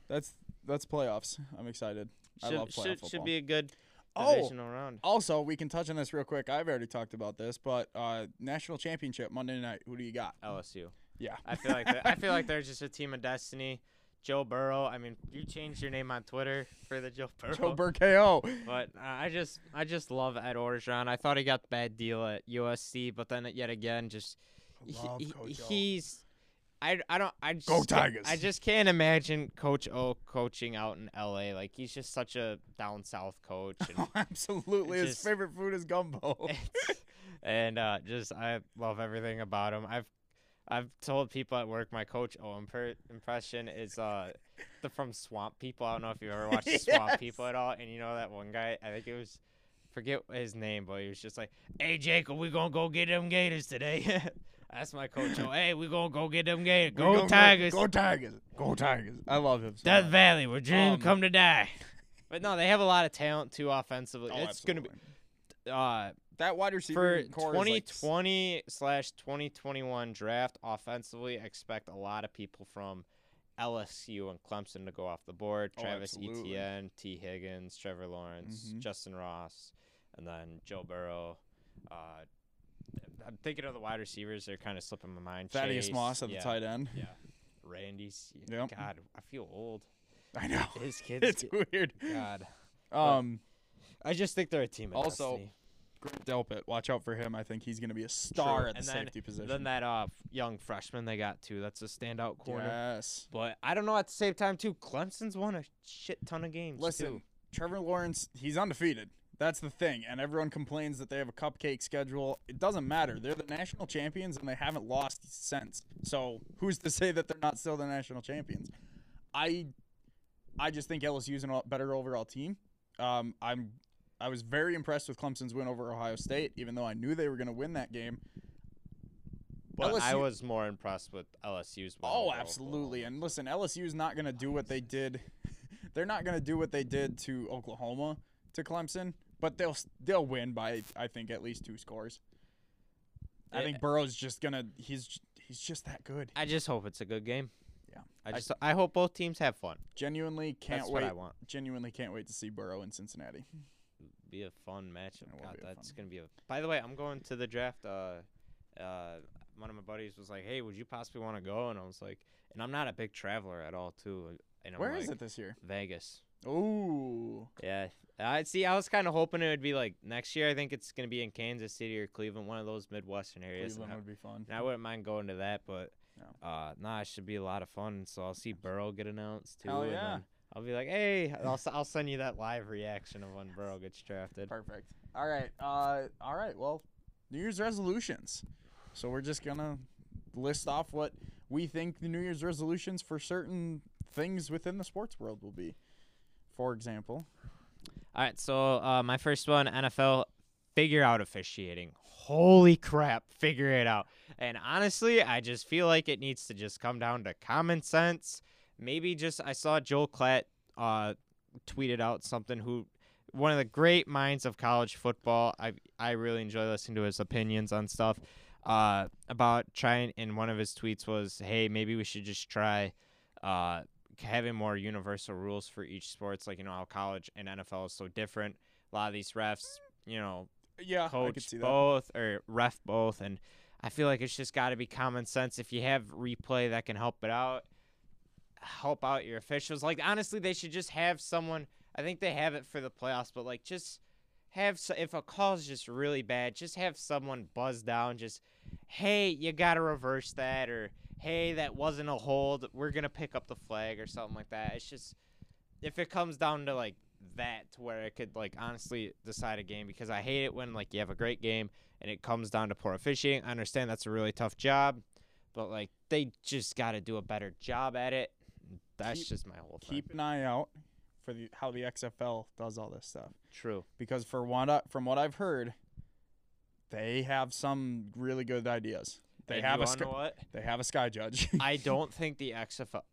That's that's playoffs. I'm excited. Should, I love playoff should, football. Should be a good divisional oh, round. Also, we can touch on this real quick. I've already talked about this, but uh, national championship Monday night. Who do you got? L S U. Yeah. I feel like I feel like they're just a team of destiny. Joe Burrow. I mean, you changed your name on Twitter for the Joe Burrow. Joe Burrow K O. But uh, I just I just love Ed Orgeron. I thought he got the bad deal at U S C, but then yet again, just love he, Coach he's. I, I don't I just Go Tigers. I just can't imagine Coach O coaching out in L A. Like, he's just such a down south coach. And oh, absolutely, his just, favorite food is gumbo. and uh, just I love everything about him. I've I've told people at work my Coach O imp- impression is uh the from Swamp People. I don't know if you've ever watched yes. Swamp People at all. And you know that one guy? I think it was forget his name, but he was just like, "Hey Jacob, we gonna go get them Gators today." That's my Coach O. Hey, we're going to go get them Gators. Go, go Tigers. Go, go Tigers. Go Tigers. I love him. So Death much. Valley, where dreams um, come to die. But, no, they have a lot of talent, too, offensively. Oh, it's going to be uh, – that wide receiver core twenty twenty slash twenty twenty-one draft, offensively, expect a lot of people from L S U and Clemson to go off the board. Oh, Travis absolutely. Etienne, T. Higgins, Trevor Lawrence, mm-hmm. Justin Ross, and then Joe Burrow, uh, I'm thinking of the wide receivers. They're kind of slipping my mind. Thaddeus Chase, Moss at yeah, the tight end. Yeah. Randy's. Yeah, yep. God, I feel old. I know. His kids. It's get, weird. God. Um, but I just think they're a team. Also, Grant Delpit. Watch out for him. I think he's going to be a star true. at the and safety then, position. Then that uh, young freshman they got, too. That's a standout corner. Yes. But I don't know at the same time, too. Clemson's won a shit ton of games, Listen, too. Trevor Lawrence, he's undefeated. That's the thing, and everyone complains that they have a cupcake schedule. It doesn't matter. They're the national champions, and they haven't lost since. So who's to say that they're not still the national champions? I I just think L S U's a better overall team. Um, I'm, I was very impressed with Clemson's win over Ohio State, even though I knew they were going to win that game. But L S U, I was more impressed with L S U's win. Oh, absolutely. And listen, L S U's not going to do what they did. They're not going to do what they did to Oklahoma, to Clemson. But they'll they'll win by, I think, at least two scores. I yeah. think Burrow's just gonna he's he's just that good. I just hope it's a good game. Yeah. I just I, I hope both teams have fun. Genuinely can't that's wait. What I want. Genuinely can't wait to see Burrow in Cincinnati. Be a fun matchup. God, that's gonna be a. By the way, I'm going to the draft. Uh, uh, one of my buddies was like, "Hey, would you possibly want to go?" And I was like, "And I'm not a big traveler at all, too." And I'm where like, is it this year? Vegas. Oh. Yeah. I see. I was kind of hoping it would be like next year. I think it's gonna be in Kansas City or Cleveland, one of those Midwestern areas. Cleveland would I, be fun. And I wouldn't mind going to that, but no. uh, nah, it should be a lot of fun. So I'll see Burrow get announced too. Hell yeah. And then I'll be like, hey, I'll, I'll send you that live reaction of when Burrow gets drafted. Perfect. All right. Uh, all right. Well, New Year's resolutions. So we're just going to list off what we think the New Year's resolutions for certain things within the sports world will be, for example. All right. So uh, my first one, N F L, figure out officiating. Holy crap. Figure it out. And honestly, I just feel like it needs to just come down to common sense. Maybe just I saw Joel Klatt uh, tweeted out something who one of the great minds of college football. I I really enjoy listening to his opinions on stuff uh, about trying. And one of his tweets was, hey, maybe we should just try uh, having more universal rules for each sports. Like, you know, how college and N F L is so different. A lot of these refs, you know, yeah, coach both or ref both. And I feel like it's just got to be common sense. If you have replay that can help it out. help out your officials. Like, honestly, they should just have someone. I think they have it for the playoffs, but, like, just have so, – if a call's just really bad, just have someone buzz down. Just, hey, you got to reverse that, or, hey, that wasn't a hold. We're going to pick up the flag or something like that. It's just – if it comes down to, like, that to where it could, like, honestly decide a game, because I hate it when, like, you have a great game and it comes down to poor officiating. I understand that's a really tough job, but, like, they just got to do a better job at it. That's keep, just my whole thing. Keep an eye out for the how the X F L does all this stuff. True. Because for one, uh, from what I've heard, they have some really good ideas. They and have you a sky, what? They have a sky judge. I don't think the X F L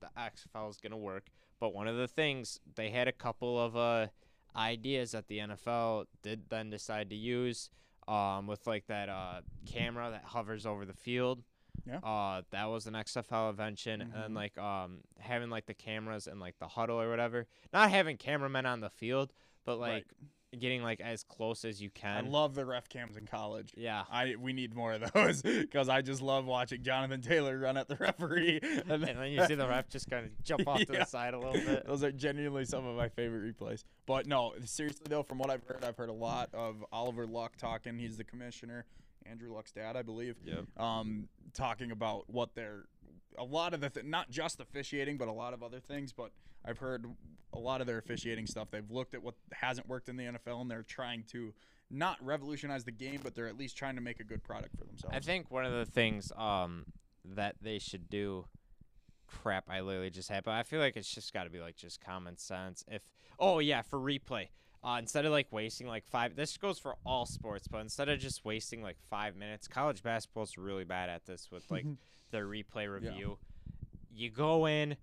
the X F L is going to work, but one of the things they had a couple of uh ideas that the N F L did then decide to use um with like that uh camera that hovers over the field. Yeah. Uh, that was an X F L invention, mm-hmm. and like um having like the cameras and like the huddle or whatever. Not having cameramen on the field, but like right. getting like as close as you can. I love the ref cams in college. Yeah, I we need more of those because I just love watching Jonathan Taylor run at the referee, and then, and then you see the ref just kind of jump off yeah. to the side a little bit. Those are genuinely some of my favorite replays. But no, seriously though, from what I've heard, I've heard a lot of Oliver Luck talking. He's the commissioner. Andrew Luck's dad, I believe, yep. um, talking about what they're – a lot of the th – not just officiating, but a lot of other things. But I've heard a lot of their officiating stuff. They've looked at what hasn't worked in the N F L, and they're trying to not revolutionize the game, but they're at least trying to make a good product for themselves. I think one of the things um, that they should do – crap, I literally just had – but I feel like it's just got to be, like, just common sense. If Oh, yeah, for replay. Uh, instead of like wasting like five, this goes for all sports, but instead of just wasting like five minutes, college basketball's really bad at this with like their replay review. Yeah. You go in,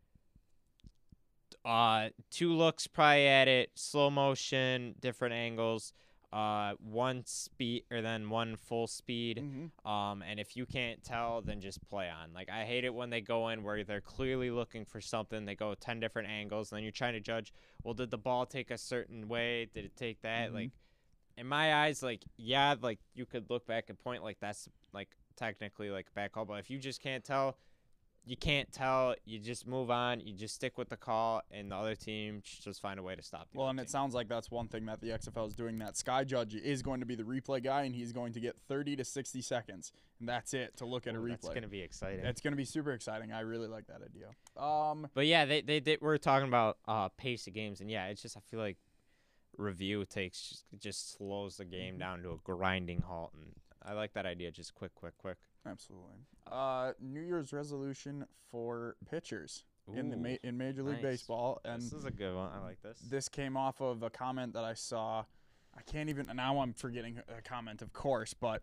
uh, two looks probably at it, slow motion, different angles, uh, one speed or then one full speed. Mm-hmm. Um, and if you can't tell, then just play on. Like I hate it when they go in where they're clearly looking for something. They go ten different angles, and then you're trying to judge. Well, did the ball take a certain way? Did it take that? Mm-hmm. Like, in my eyes, like, yeah, like, you could look back and point, like, that's, like, technically, like, back call. But if you just can't tell, you can't tell. You just move on. You just stick with the call, and the other team should just find a way to stop the Well, and team. It sounds like that's one thing that the X F L is doing. That sky judge is going to be the replay guy, and he's going to get thirty to sixty seconds, and that's it to look at Ooh, a replay. That's going to be exciting. That's going to be super exciting. I really like that idea. Um, But, yeah, they, they, they we're talking about uh, pace of games, and, yeah, it's just I feel like review takes just, just slows the game down to a grinding halt, and I like that idea, just quick, quick, quick. Absolutely. Uh, New Year's resolution for pitchers Ooh, in the ma in Major League nice. Baseball, and this is a good one. I like this. This came off of a comment that I saw. I can't even now. I'm forgetting a comment, of course, but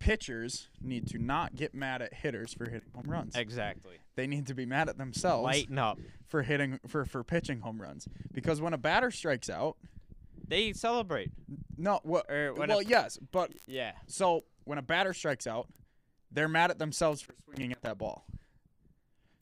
pitchers need to not get mad at hitters for hitting home runs. Exactly. They need to be mad at themselves. Lighten up for hitting for for pitching home runs, because when a batter strikes out, They celebrate. No, well, well a, yes, but yeah. So when a batter strikes out, they're mad at themselves for swinging at that ball.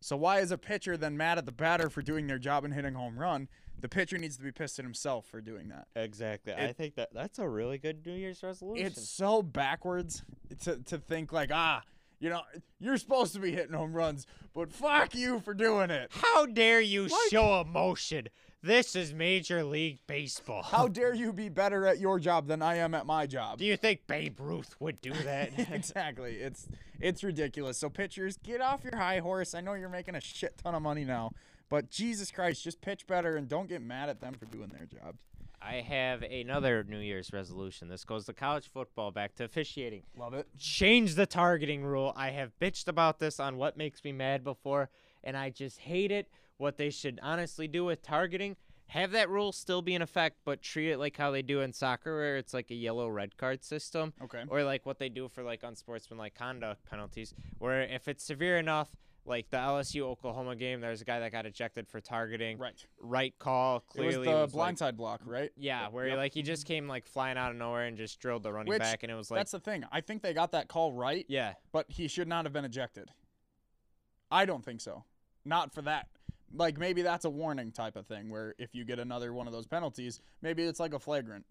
So why is a pitcher then mad at the batter for doing their job and hitting a home run? The pitcher needs to be pissed at himself for doing that. Exactly. It, I think that that's a really good New Year's resolution. It's so backwards to to think like, ah, you know, you're supposed to be hitting home runs, but fuck you for doing it. How dare you like, show emotion? This is Major League Baseball. How dare you be better at your job than I am at my job? Do you think Babe Ruth would do that? Exactly. It's it's ridiculous. So pitchers, get off your high horse. I know you're making a shit ton of money now, but Jesus Christ, just pitch better and don't get mad at them for doing their job. I have another New Year's resolution. This goes to college football, back to officiating. Love it. Change the targeting rule. I have bitched about this on What Makes Me Mad before, and I just hate it. What they should honestly do with targeting, have that rule still be in effect, but treat it like how they do in soccer, where it's like a yellow red card system. Okay. Or like what they do for like unsportsmanlike conduct penalties, where if it's severe enough, like the L S U Oklahoma game, there's a guy that got ejected for targeting. Right. Right call. Clearly, it was the blindside like, block, right? Yeah, where yep. he, like he just came like flying out of nowhere and just drilled the running Which, back, and it was like that's the thing. I think they got that call right. Yeah. But he should not have been ejected. I don't think so. Not for that. Like, maybe that's a warning type of thing where if you get another one of those penalties, maybe it's like a flagrant.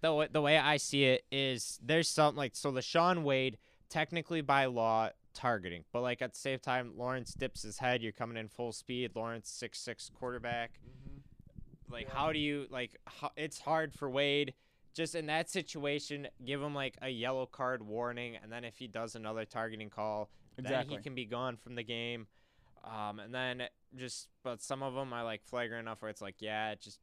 The way, the way I see it is there's something like, so the Sean Wade, technically by law, targeting. But, like, at the same time, Lawrence dips his head. You're coming in full speed. Lawrence, six six quarterback. Mm-hmm. Like, yeah. How do you, like, how, it's hard for Wade. Just in that situation, give him, like, a yellow card warning. And then if he does another targeting call, exactly. Then he can be gone from the game. Um, and then just, but some of them are like flagrant enough where it's like, yeah, just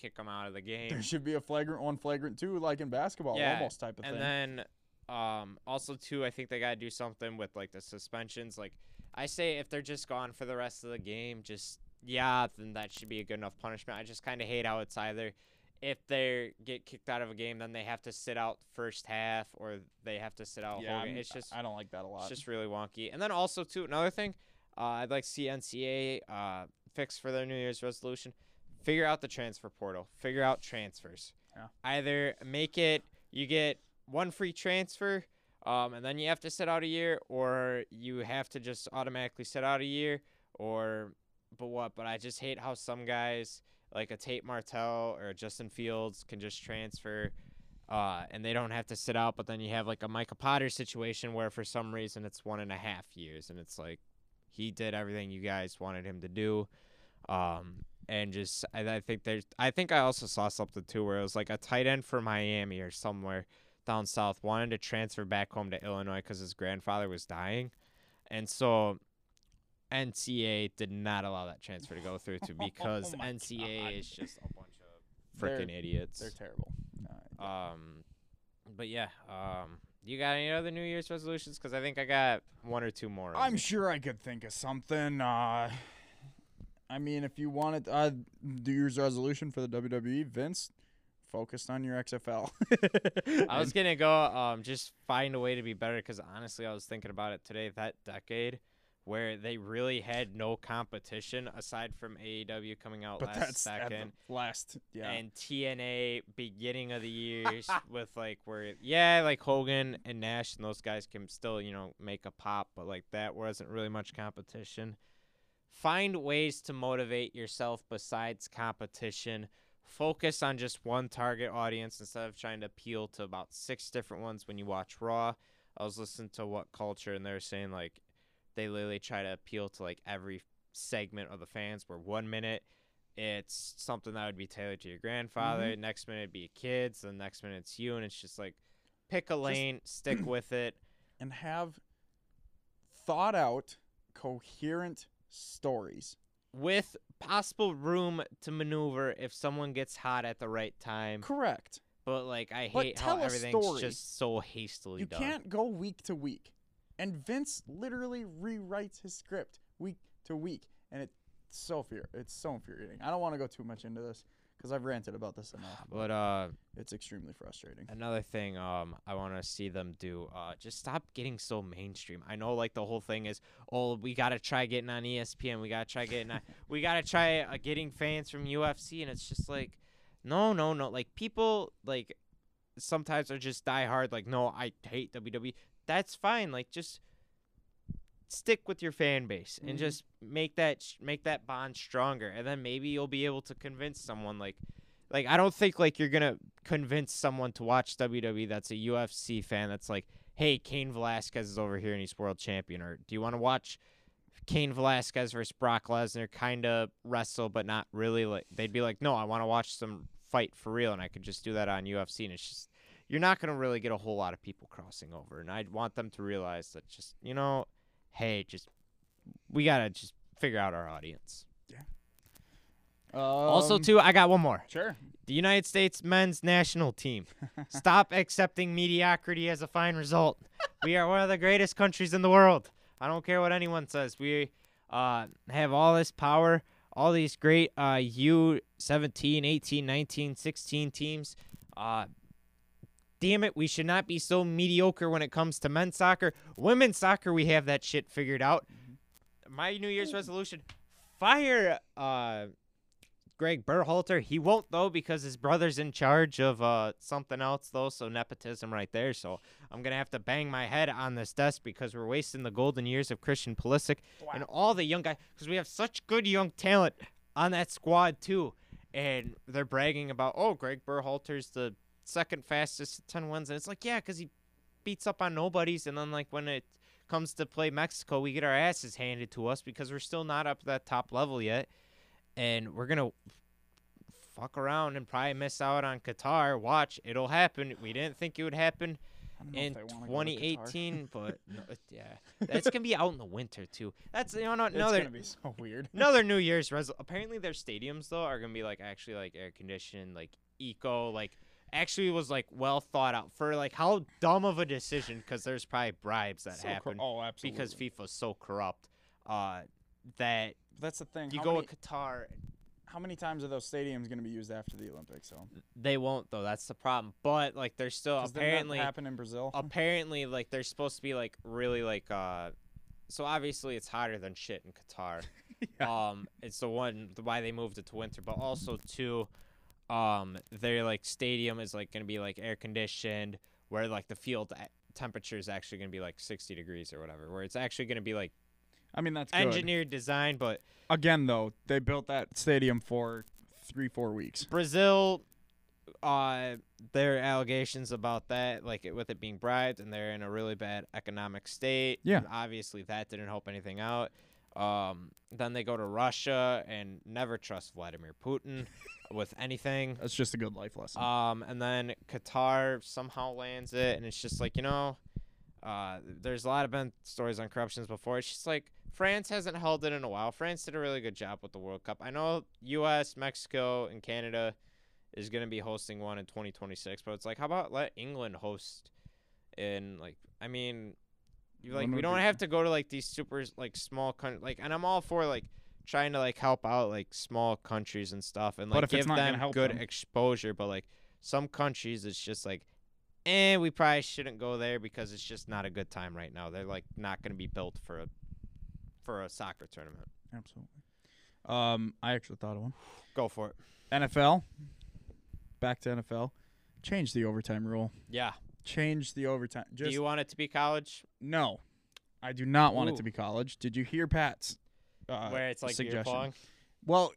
kick them out of the game. There should be a flagrant one, flagrant two, like in basketball, yeah. almost type of and thing. And then, um, also too, I think they got to do something with like the suspensions. Like I say, if they're just gone for the rest of the game, just, yeah, then that should be a good enough punishment. I just kind of hate how it's either if they get kicked out of a game, then they have to sit out first half or they have to sit out. Yeah, whole game. It's just, I don't like that a lot. It's just really wonky. And then also too, another thing. Uh, I'd like to see N C A A uh, fix for their New Year's resolution. Figure out the transfer portal. Figure out transfers. Yeah. Either make it you get one free transfer um, and then you have to sit out a year, or you have to just automatically sit out a year, or but what? But I just hate how some guys like a Tate Martell or Justin Fields can just transfer uh, and they don't have to sit out. But then you have like a Micah Potter situation where for some reason it's one and a half years and it's like, he did everything you guys wanted him to do. Um, and just, I, I think there's, I think I also saw something too, where it was like a tight end for Miami or somewhere down south wanted to transfer back home to Illinois because his grandfather was dying. And so N C A A did not allow that transfer to go through to because oh N C A A God. Is just a bunch of freaking idiots. They're terrible. No, um, but yeah, um, you got any other New Year's resolutions? Because I think I got one or two more. I'm sure I could think of something. Uh, I mean, if you wanted uh, New Year's resolution for the W W E, Vince, focused on your X F L. I was going to go um, just find a way to be better because, honestly, I was thinking about it today. That decade where they really had no competition aside from A E W coming out but last that's second. Last, yeah. And T N A beginning of the years with, like, where, yeah, like Hogan and Nash and those guys can still, you know, make a pop, but, like, that wasn't really much competition. Find ways to motivate yourself besides competition. Focus on just one target audience instead of trying to appeal to about six different ones when you watch Raw. I was listening to What Culture, and they were saying, like, they literally try to appeal to, like, every segment of the fans where one minute it's something that would be tailored to your grandfather. Mm-hmm. Next minute it'd be kids. The next minute it's you. And it's just, like, pick a lane, just stick with it. And have thought-out, coherent stories. With possible room to maneuver if someone gets hot at the right time. Correct. But, like, I hate how everything's just so hastily done. You can't go week to week. And Vince literally rewrites his script week to week, and it's so fear it's so infuriating. I don't want to go too much into this because I've ranted about this enough. But, but uh, it's extremely frustrating. Another thing, um, I want to see them do, uh, just stop getting so mainstream. I know, like the whole thing is, oh, we gotta try getting on E S P N, we gotta try getting, on, we gotta try uh, getting fans from U F C, and it's just like, No, no, no. Like, people, like, sometimes are just diehard, like, no, I hate W W E. That's fine. Like, just stick with your fan base and mm-hmm. just make that make that bond stronger. And then maybe you'll be able to convince someone, like, like I don't think, like, you're going to convince someone to watch W W E that's a U F C fan that's like, hey, Cain Velasquez is over here and he's world champion. Or do you want to watch Cain Velasquez versus Brock Lesnar kind of wrestle but not really? Like, they'd be like, no, I want to watch some fight for real, and I could just do that on U F C. And it's just, you're not going to really get a whole lot of people crossing over. And I'd want them to realize that, just, you know, hey, just, we got to just figure out our audience. Yeah. Um, also, too, I got one more. Sure. The United States men's national team. Stop accepting mediocrity as a fine result. We are one of the greatest countries in the world. I don't care what anyone says. We uh, have all this power, all these great uh, U seventeen, eighteen, nineteen, sixteen teams. Uh, damn it, we should not be so mediocre when it comes to men's soccer. Women's soccer, we have that shit figured out. My New Year's resolution, fire uh, Greg Berhalter. He won't, though, because his brother's in charge of uh, something else, though, so nepotism right there. So I'm going to have to bang my head on this desk because we're wasting the golden years of Christian Pulisic wow. and all the young guys, because we have such good young talent on that squad, too. And they're bragging about, oh, Greg Berhalter's the second fastest at ten wins. And it's like, yeah, because he beats up on nobodies. And then, like, when it comes to play Mexico, we get our asses handed to us because we're still not up to that top level yet. And we're going to fuck around and probably miss out on Qatar. Watch, it'll happen. We didn't think it would happen in twenty eighteen, but no, yeah, that's going to be out in the winter, too. That's, you know, another, it's going to be so weird. Another New Year's resolution. Apparently their stadiums, though, are going to be, like, actually, like, air-conditioned, like, eco, like, actually was, like, well thought out for, like, how dumb of a decision, because there's probably bribes that so happen. Cor- oh, absolutely. Because FIFA's so corrupt uh, that. That's the thing. You how go many, to Qatar. How many times are those stadiums going to be used after the Olympics? So they won't, though. That's the problem. But, like, they're still apparently happen in Brazil. Apparently, like, they're supposed to be, like, really, like, uh, so obviously it's hotter than shit in Qatar. yeah. Um, it's the one why they moved it to winter, but also too, um, their, like, stadium is, like, going to be, like, air conditioned, where, like, the field temperature is actually going to be, like, sixty degrees or whatever, where it's actually going to be, like. I mean, that's good. Engineered design, but again, though, they built that stadium for three, four weeks. Brazil, uh, their allegations about that, like it, with it being bribed, and they're in a really bad economic state. Yeah, and obviously that didn't help anything out. Um, then they go to Russia and never trust Vladimir Putin with anything. That's just a good life lesson. Um, and then Qatar somehow lands it, and it's just like, you know. Uh, there's a lot of been stories on corruptions before. It's just like France hasn't held it in a while. France did a really good job with the World Cup. I know U S, Mexico, and Canada is going to be hosting one in twenty twenty-six, but it's like, how about let England host? And, like, I mean, you like we don't have to go to, like, these super, like, small countries. Like, and I'm all for, like, trying to, like, help out, like, small countries and stuff and, like, give them good exposure. But, like, some countries, it's just like, and we probably shouldn't go there because it's just not a good time right now. They're, like, not going to be built for a for a soccer tournament. Absolutely. Um, I actually thought of one. Go for it. N F L. Back to N F L. Change the overtime rule. Yeah. Change the overtime. Just, do you want it to be college? No. I do not want Ooh. it to be college. Did you hear Pat's uh, where it's like suggestion? Beer pong? Well,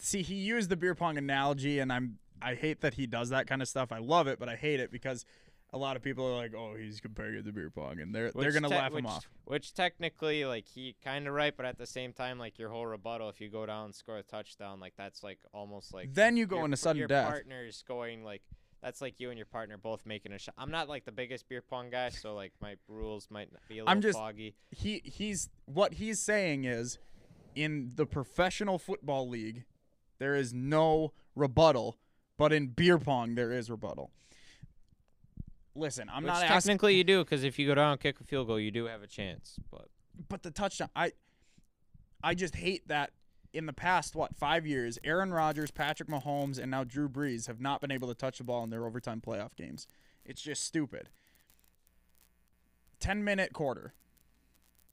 see, he used the beer pong analogy, and I'm I hate that he does that kind of stuff. I love it, but I hate it because a lot of people are like, "Oh, he's comparing it to beer pong," and they're which they're gonna te- laugh which, him off. Which technically, like, he kind of right, but at the same time, like, your whole rebuttal, if you go down and score a touchdown, like, that's like almost like then you go your, into sudden your death. Your partner's going like that's like you and your partner both making a shot. I'm not, like, the biggest beer pong guy, so, like, my rules might be a little I'm just, foggy. He he's what he's saying is, in the professional football league, there is no rebuttal. But in beer pong, there is rebuttal. Listen, I'm Which not asking. Technically, you do, because if you go down and kick a field goal, you do have a chance. But but the touchdown, I I just hate that in the past, what, five years, Aaron Rodgers, Patrick Mahomes, and now Drew Brees have not been able to touch the ball in their overtime playoff games. It's just stupid. ten-minute quarter.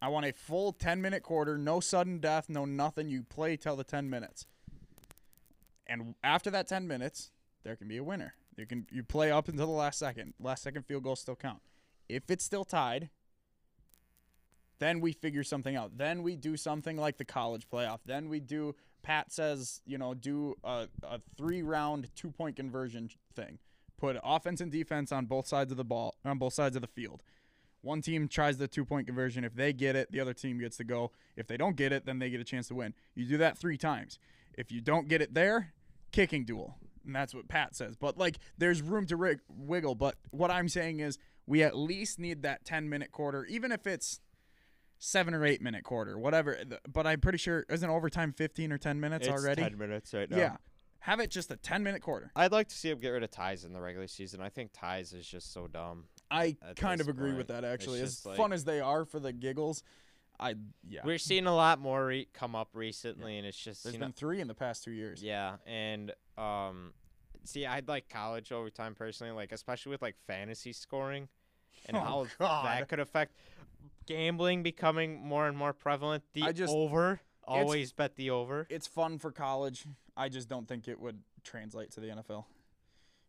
I want a full ten-minute quarter, no sudden death, no nothing. You play till the ten minutes. And after that ten minutes, there can be a winner. You can you play up until the last second. Last second field goals still count. If it's still tied, then we figure something out. Then we do something like the college playoff. Then we do, Pat says, you know, do a, a three-round two-point conversion thing. Put offense and defense on both sides of the ball, on both sides of the field. One team tries the two-point conversion. If they get it, the other team gets to go. If they don't get it, then they get a chance to win. You do that three times. If you don't get it there, kicking duel. And that's what Pat says. But, like, there's room to rig- wiggle. But what I'm saying is we at least need that ten-minute quarter, even if it's seven- or eight-minute quarter, whatever. But I'm pretty sure, isn't overtime fifteen or ten minutes it's already? It's ten minutes right now. Yeah. Have it just a ten-minute quarter. I'd like to see him get rid of ties in the regular season. I think ties is just so dumb. I kind of agree with that, actually. As fun as they are for the giggles, I yeah. We're seeing a lot more re- come up recently, yeah. and it's just there's been three in the past two years. Yeah, and um, see, I'd like college overtime personally, like especially with like fantasy scoring, and oh, how God. that could affect gambling becoming more and more prevalent. The just, over always bet the over. It's fun for college. I just don't think it would translate to the N F L.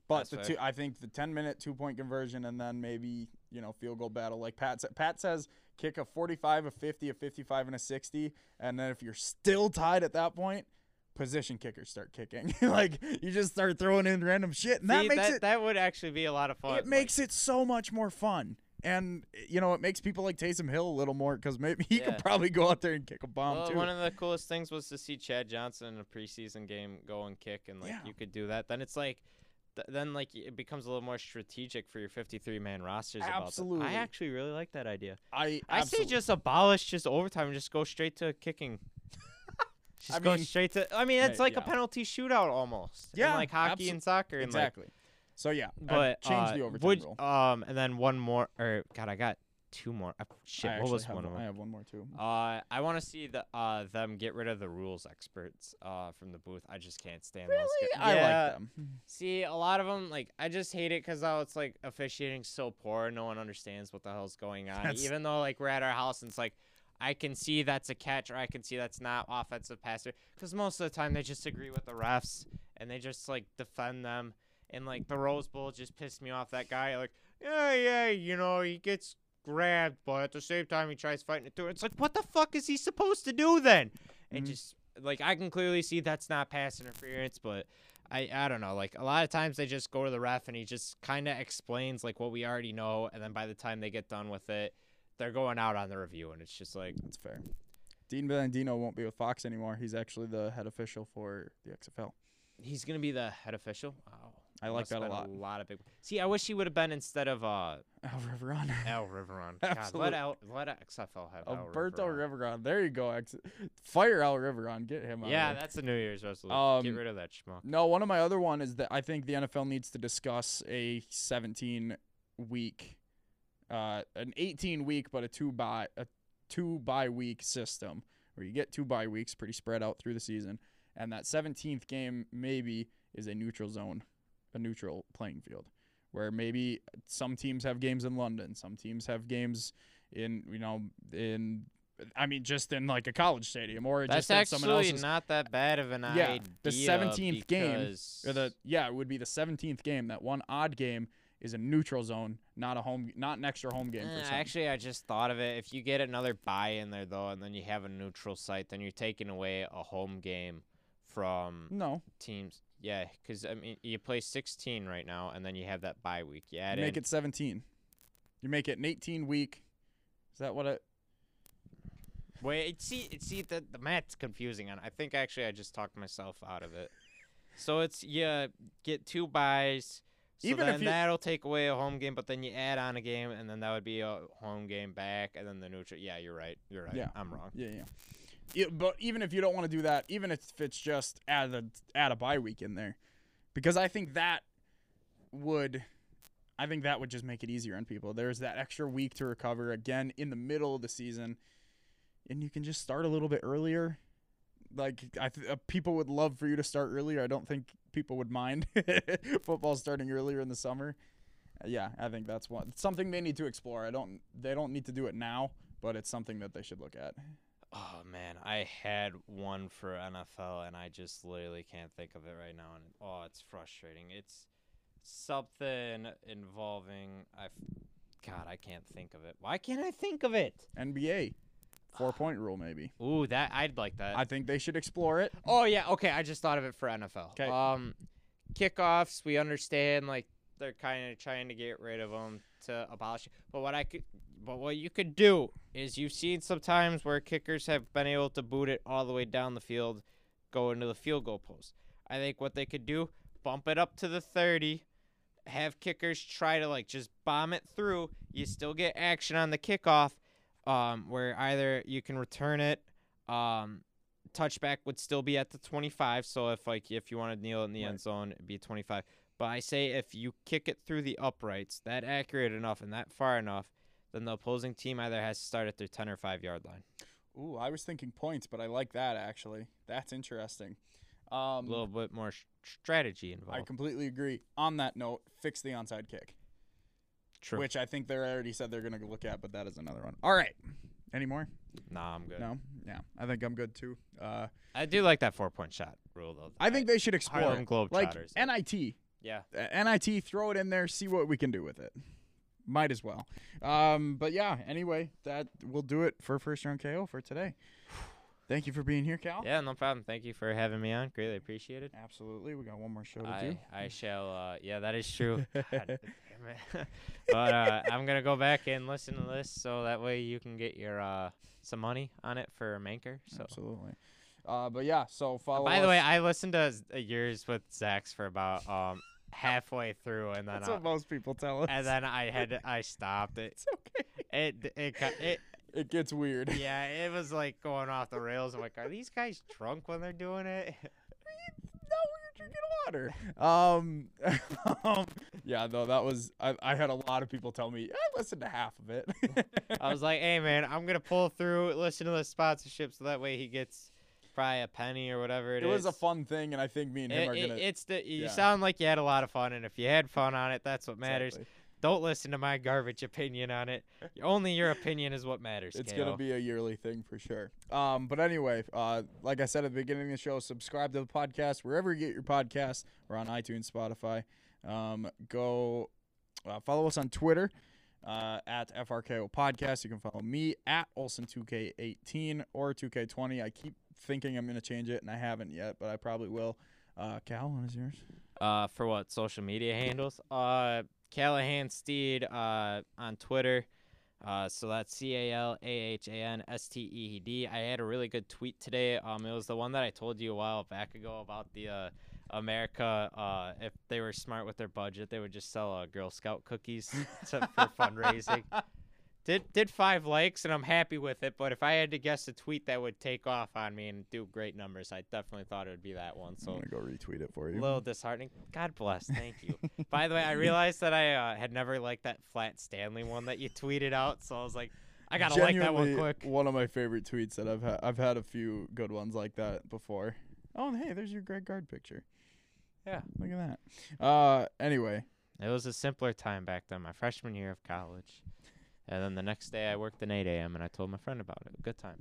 But the two, I think the ten-minute two-point conversion and then maybe, you know, field goal battle. Like Pat, Pat says, kick a forty-five, a fifty, a fifty-five, and a sixty. And then if you're still tied at that point, position kickers start kicking. Like, you just start throwing in random shit. And See, that makes that, it – that would actually be a lot of fun. It like, makes it so much more fun. And, you know, it makes people like Taysom Hill a little more because maybe he yeah. could probably go out there and kick a bomb, well, too. One of the coolest things was to see Chad Johnson in a preseason game go and kick. And, like, yeah. you could do that. Then it's like – Th- then like it becomes a little more strategic for your fifty-three man rosters. Absolutely. About I actually really like that idea. I I absolutely. say just abolish just overtime and just go straight to kicking. Just I go mean, straight to I mean it's right, like yeah. a penalty shootout almost. Yeah. In like hockey absol- and soccer. Exactly. And like, so yeah. But I'd change uh, the overtime would, rule. Um and then one more or God I got two more. Uh, shit, I what was one more? I have one more too. Uh I want to see the uh them get rid of the rules experts uh from the booth. I just can't stand really? those guys. I yeah. like them. See, a lot of them like I just hate it cuz oh, it's like officiating's so poor, no one understands what the hell's going on. That's... Even though like we're at our house and it's like I can see that's a catch or I can see that's not offensive passer cuz most of the time they just agree with the refs and they just like defend them and like the Rose Bowl just pissed me off that guy like yeah yeah, you know, he gets grabbed, but at the same time he tries fighting it through. It's like, what the fuck is he supposed to do then? And mm-hmm. just like I can clearly see that's not pass interference, but I I don't know. Like a lot of times they just go to the ref and he just kind of explains like what we already know, and then by the time they get done with it, they're going out on the review, and it's just like that's fair. Dean Blandino won't be with Fox anymore. He's actually the head official for the X F L. He's gonna be the head official. Wow. I like that a lot. A lot of big. See, I wish he would have been instead of uh, Al Riveron. Al Riveron. God, let Al, let X F L have Alberto Al Riveron. Riveron. There you go. Ex- Fire Al Riveron. Get him out. Yeah, of that's a New Year's resolution. Um, Get rid of that schmuck. No, one of my other one is that I think the N F L needs to discuss a seventeen week, uh, an eighteen week, but a two by a two bye week system where you get two bye weeks, pretty spread out through the season, and that seventeenth game maybe is a neutral zone. A neutral playing field where maybe some teams have games in London, some teams have games in, you know, in, I mean, just in like a college stadium or that's just in someone else's. That's actually not that bad of an yeah, idea. The seventeenth game, or the, yeah, it would be the seventeenth game. That one odd game is a neutral zone, not a home, not an extra home game. Uh, for actually, I just thought of it. If you get another bye in there though, and then you have a neutral site, then you're taking away a home game from no teams. Yeah, because, I mean, you play sixteen right now, and then you have that bye week. You, add you make in. it seventeen. You make it an eighteen-week. Is that what it – Wait, see, see the, the math's confusing. And I think, actually, I just talked myself out of it. So, it's – yeah, get two byes. So, Even then if you... that'll take away a home game, but then you add on a game, and then that would be a home game back, and then the neutral – yeah, you're right. You're right. Yeah. I'm wrong. Yeah, yeah. It, but even if you don't want to do that, even if it's just add a add a bye week in there, because I think that would, I think that would just make it easier on people. There's that extra week to recover again in the middle of the season, and you can just start a little bit earlier. Like I, th- uh, people would love for you to start earlier. I don't think people would mind football starting earlier in the summer. Uh, yeah, I think that's one something they need to explore. I don't. They don't need to do it now, but it's something that they should look at. Oh, man, I had one for N F L, and I just literally can't think of it right now. And oh, it's frustrating. It's something involving – I, God, I can't think of it. Why can't I think of it? N B A. Four-point rule, maybe. Ooh, that I'd like that. I think they should explore it. Oh, yeah, okay, I just thought of it for N F L. Okay. Um, kickoffs, we understand, like, they're kind of trying to get rid of them to abolish it. But what I could – But what you could do is you've seen sometimes where kickers have been able to boot it all the way down the field, go into the field goal post. I think what they could do, bump it up to the thirty, have kickers try to, like, just bomb it through. You still get action on the kickoff um, where either you can return it. Um, touchback would still be at the twenty-five. So, if, like, if you want to kneel in the right. end zone, it'd be twenty-five. But I say if you kick it through the uprights, that accurate enough and that far enough, then the opposing team either has to start at their ten or five yard line. Ooh, I was thinking points, but I like that, actually. That's interesting. Um, a little bit more sh- strategy involved. I completely agree. On that note, fix the onside kick. True. Which I think they already said they're going to look at, but that is another one. All right. Any more? Nah, I'm good. No? Yeah. I think I'm good, too. Uh, I do like that four-point shot rule, though. I, I think they should explore Harlem Globetrotters. Like, N I T. Yeah. Uh, N I T, throw it in there, see what we can do with it. Might as well. Um, but, yeah, anyway, that will do it for First Round K O for today. Thank you for being here, Cal. Yeah, no problem. Thank you for having me on. Greatly appreciated. Absolutely. We got one more show to I, do. I shall. Uh, yeah, that is true. God, damn it. But uh, I'm going to go back and listen to this so that way you can get your uh, some money on it for Manker. So. Absolutely. Uh, but, yeah, so follow uh, By us. the way, I listened to yours with Zach's for about um, – halfway through, and then that's I, what most people tell us. And then I had to, I stopped it. It's okay. It it it it gets weird. Yeah, it was like going off the rails. I'm like, are these guys drunk when they're doing it? No, we're drinking water. Um, um yeah, no, that was I. I had a lot of people tell me I listened to half of it. I was like, hey man, I'm gonna pull through, listen to the sponsorship, so that way he gets. Probably a penny or whatever it, it is. It was a fun thing, and I think me and him it, are going to. It's the You yeah. sound like you had a lot of fun, and if you had fun on it, that's what matters. Exactly. Don't listen to my garbage opinion on it. Only your opinion is what matters. It's going to be a yearly thing for sure. Um, but anyway, uh, like I said at the beginning of the show, subscribe to the podcast wherever you get your podcasts. We're on iTunes, Spotify. Um, go uh, follow us on Twitter. Uh, at F R K O Podcast. You can follow me at Olsen two K eighteen or two K twenty. I keep thinking I'm going to change it, and I haven't yet, but I probably will. Uh, Cal, what is yours? Uh, for what? Social media handles? Uh, Callahan Steed uh, on Twitter. Uh, so that's C A L A H A N S T E E D. I had a really good tweet today. Um, it was the one that I told you a while back ago about the uh, America, uh, if they were smart with their budget, they would just sell uh, Girl Scout cookies to, for fundraising. Did did five likes, and I'm happy with it. But if I had to guess a tweet that would take off on me and do great numbers, I definitely thought it would be that one. So I'm gonna go retweet it for you. A little disheartening. God bless. Thank you. By the way, I realized that I uh, had never liked that Flat Stanley one that you tweeted out. So I was like, I gotta Genuinely, like that one quick. One of my favorite tweets that I've had. I've had a few good ones like that before. Oh, and hey, there's your Greg Gard picture. Yeah, look at that. Uh, anyway, it was a simpler time back then, my freshman year of college. And then the next day I worked at eight a.m. and I told my friend about it. Good time.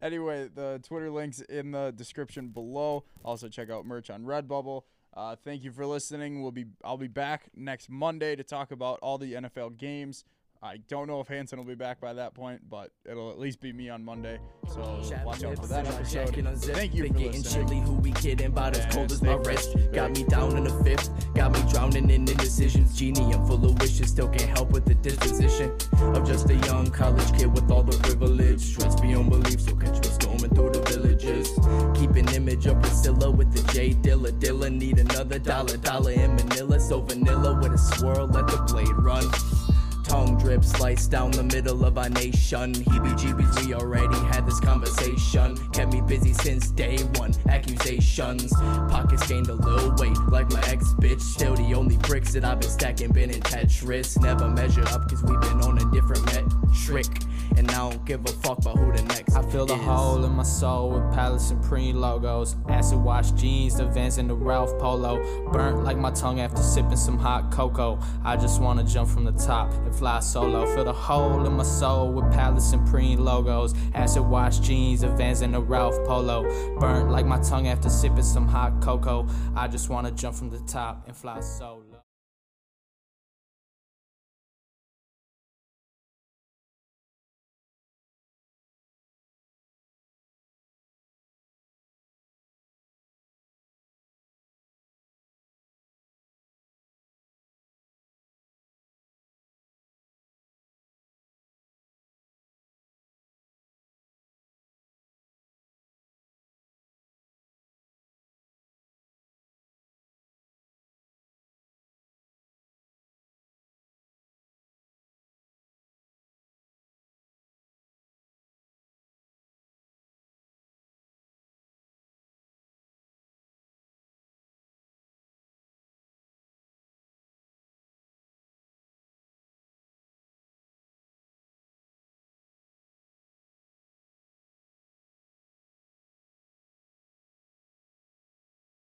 Anyway, the Twitter link's in the description below. Also check out merch on Redbubble. Uh, thank you for listening. We'll be I'll be back next Monday to talk about all the N F L games. I don't know if Hanson will be back by that point, but it'll at least be me on Monday. So watch out for that episode. Thank you for listening. Who we kidding about as cold as my wrist? Got me down in the fifth. Got me drowning in indecisions. Genie, I'm full of wishes. Still can't help with the disposition. I'm just a young college kid with all the privilege. Stress beyond belief, so catch me storming through the villages. Keep an image of Priscilla with the J Dilla. Dilla need another dollar. Dollar in Manila, so vanilla with a swirl. Let the blade run. Tongue drip slice down the middle of our nation. Heebie-jeebies, we already had this conversation. Kept me busy since day one. Accusations. Pockets gained a little weight, like my ex-bitch. Still the only bricks that I've been stacking been in Tetris. Never measure up, cause we've been on a different metric. and I don't give a fuck about who the next I feel is. The hole in my soul with Palace and Preen logos, acid wash jeans, the Vans and the Ralph Polo, burnt like my tongue after sipping some hot cocoa. I just wanna jump from the top and fly solo. Feel the hole in my soul with Palace and Preen logos, acid wash jeans, the Vans and the Ralph Polo, burnt like my tongue after sipping some hot cocoa. I just wanna jump from the top and fly solo.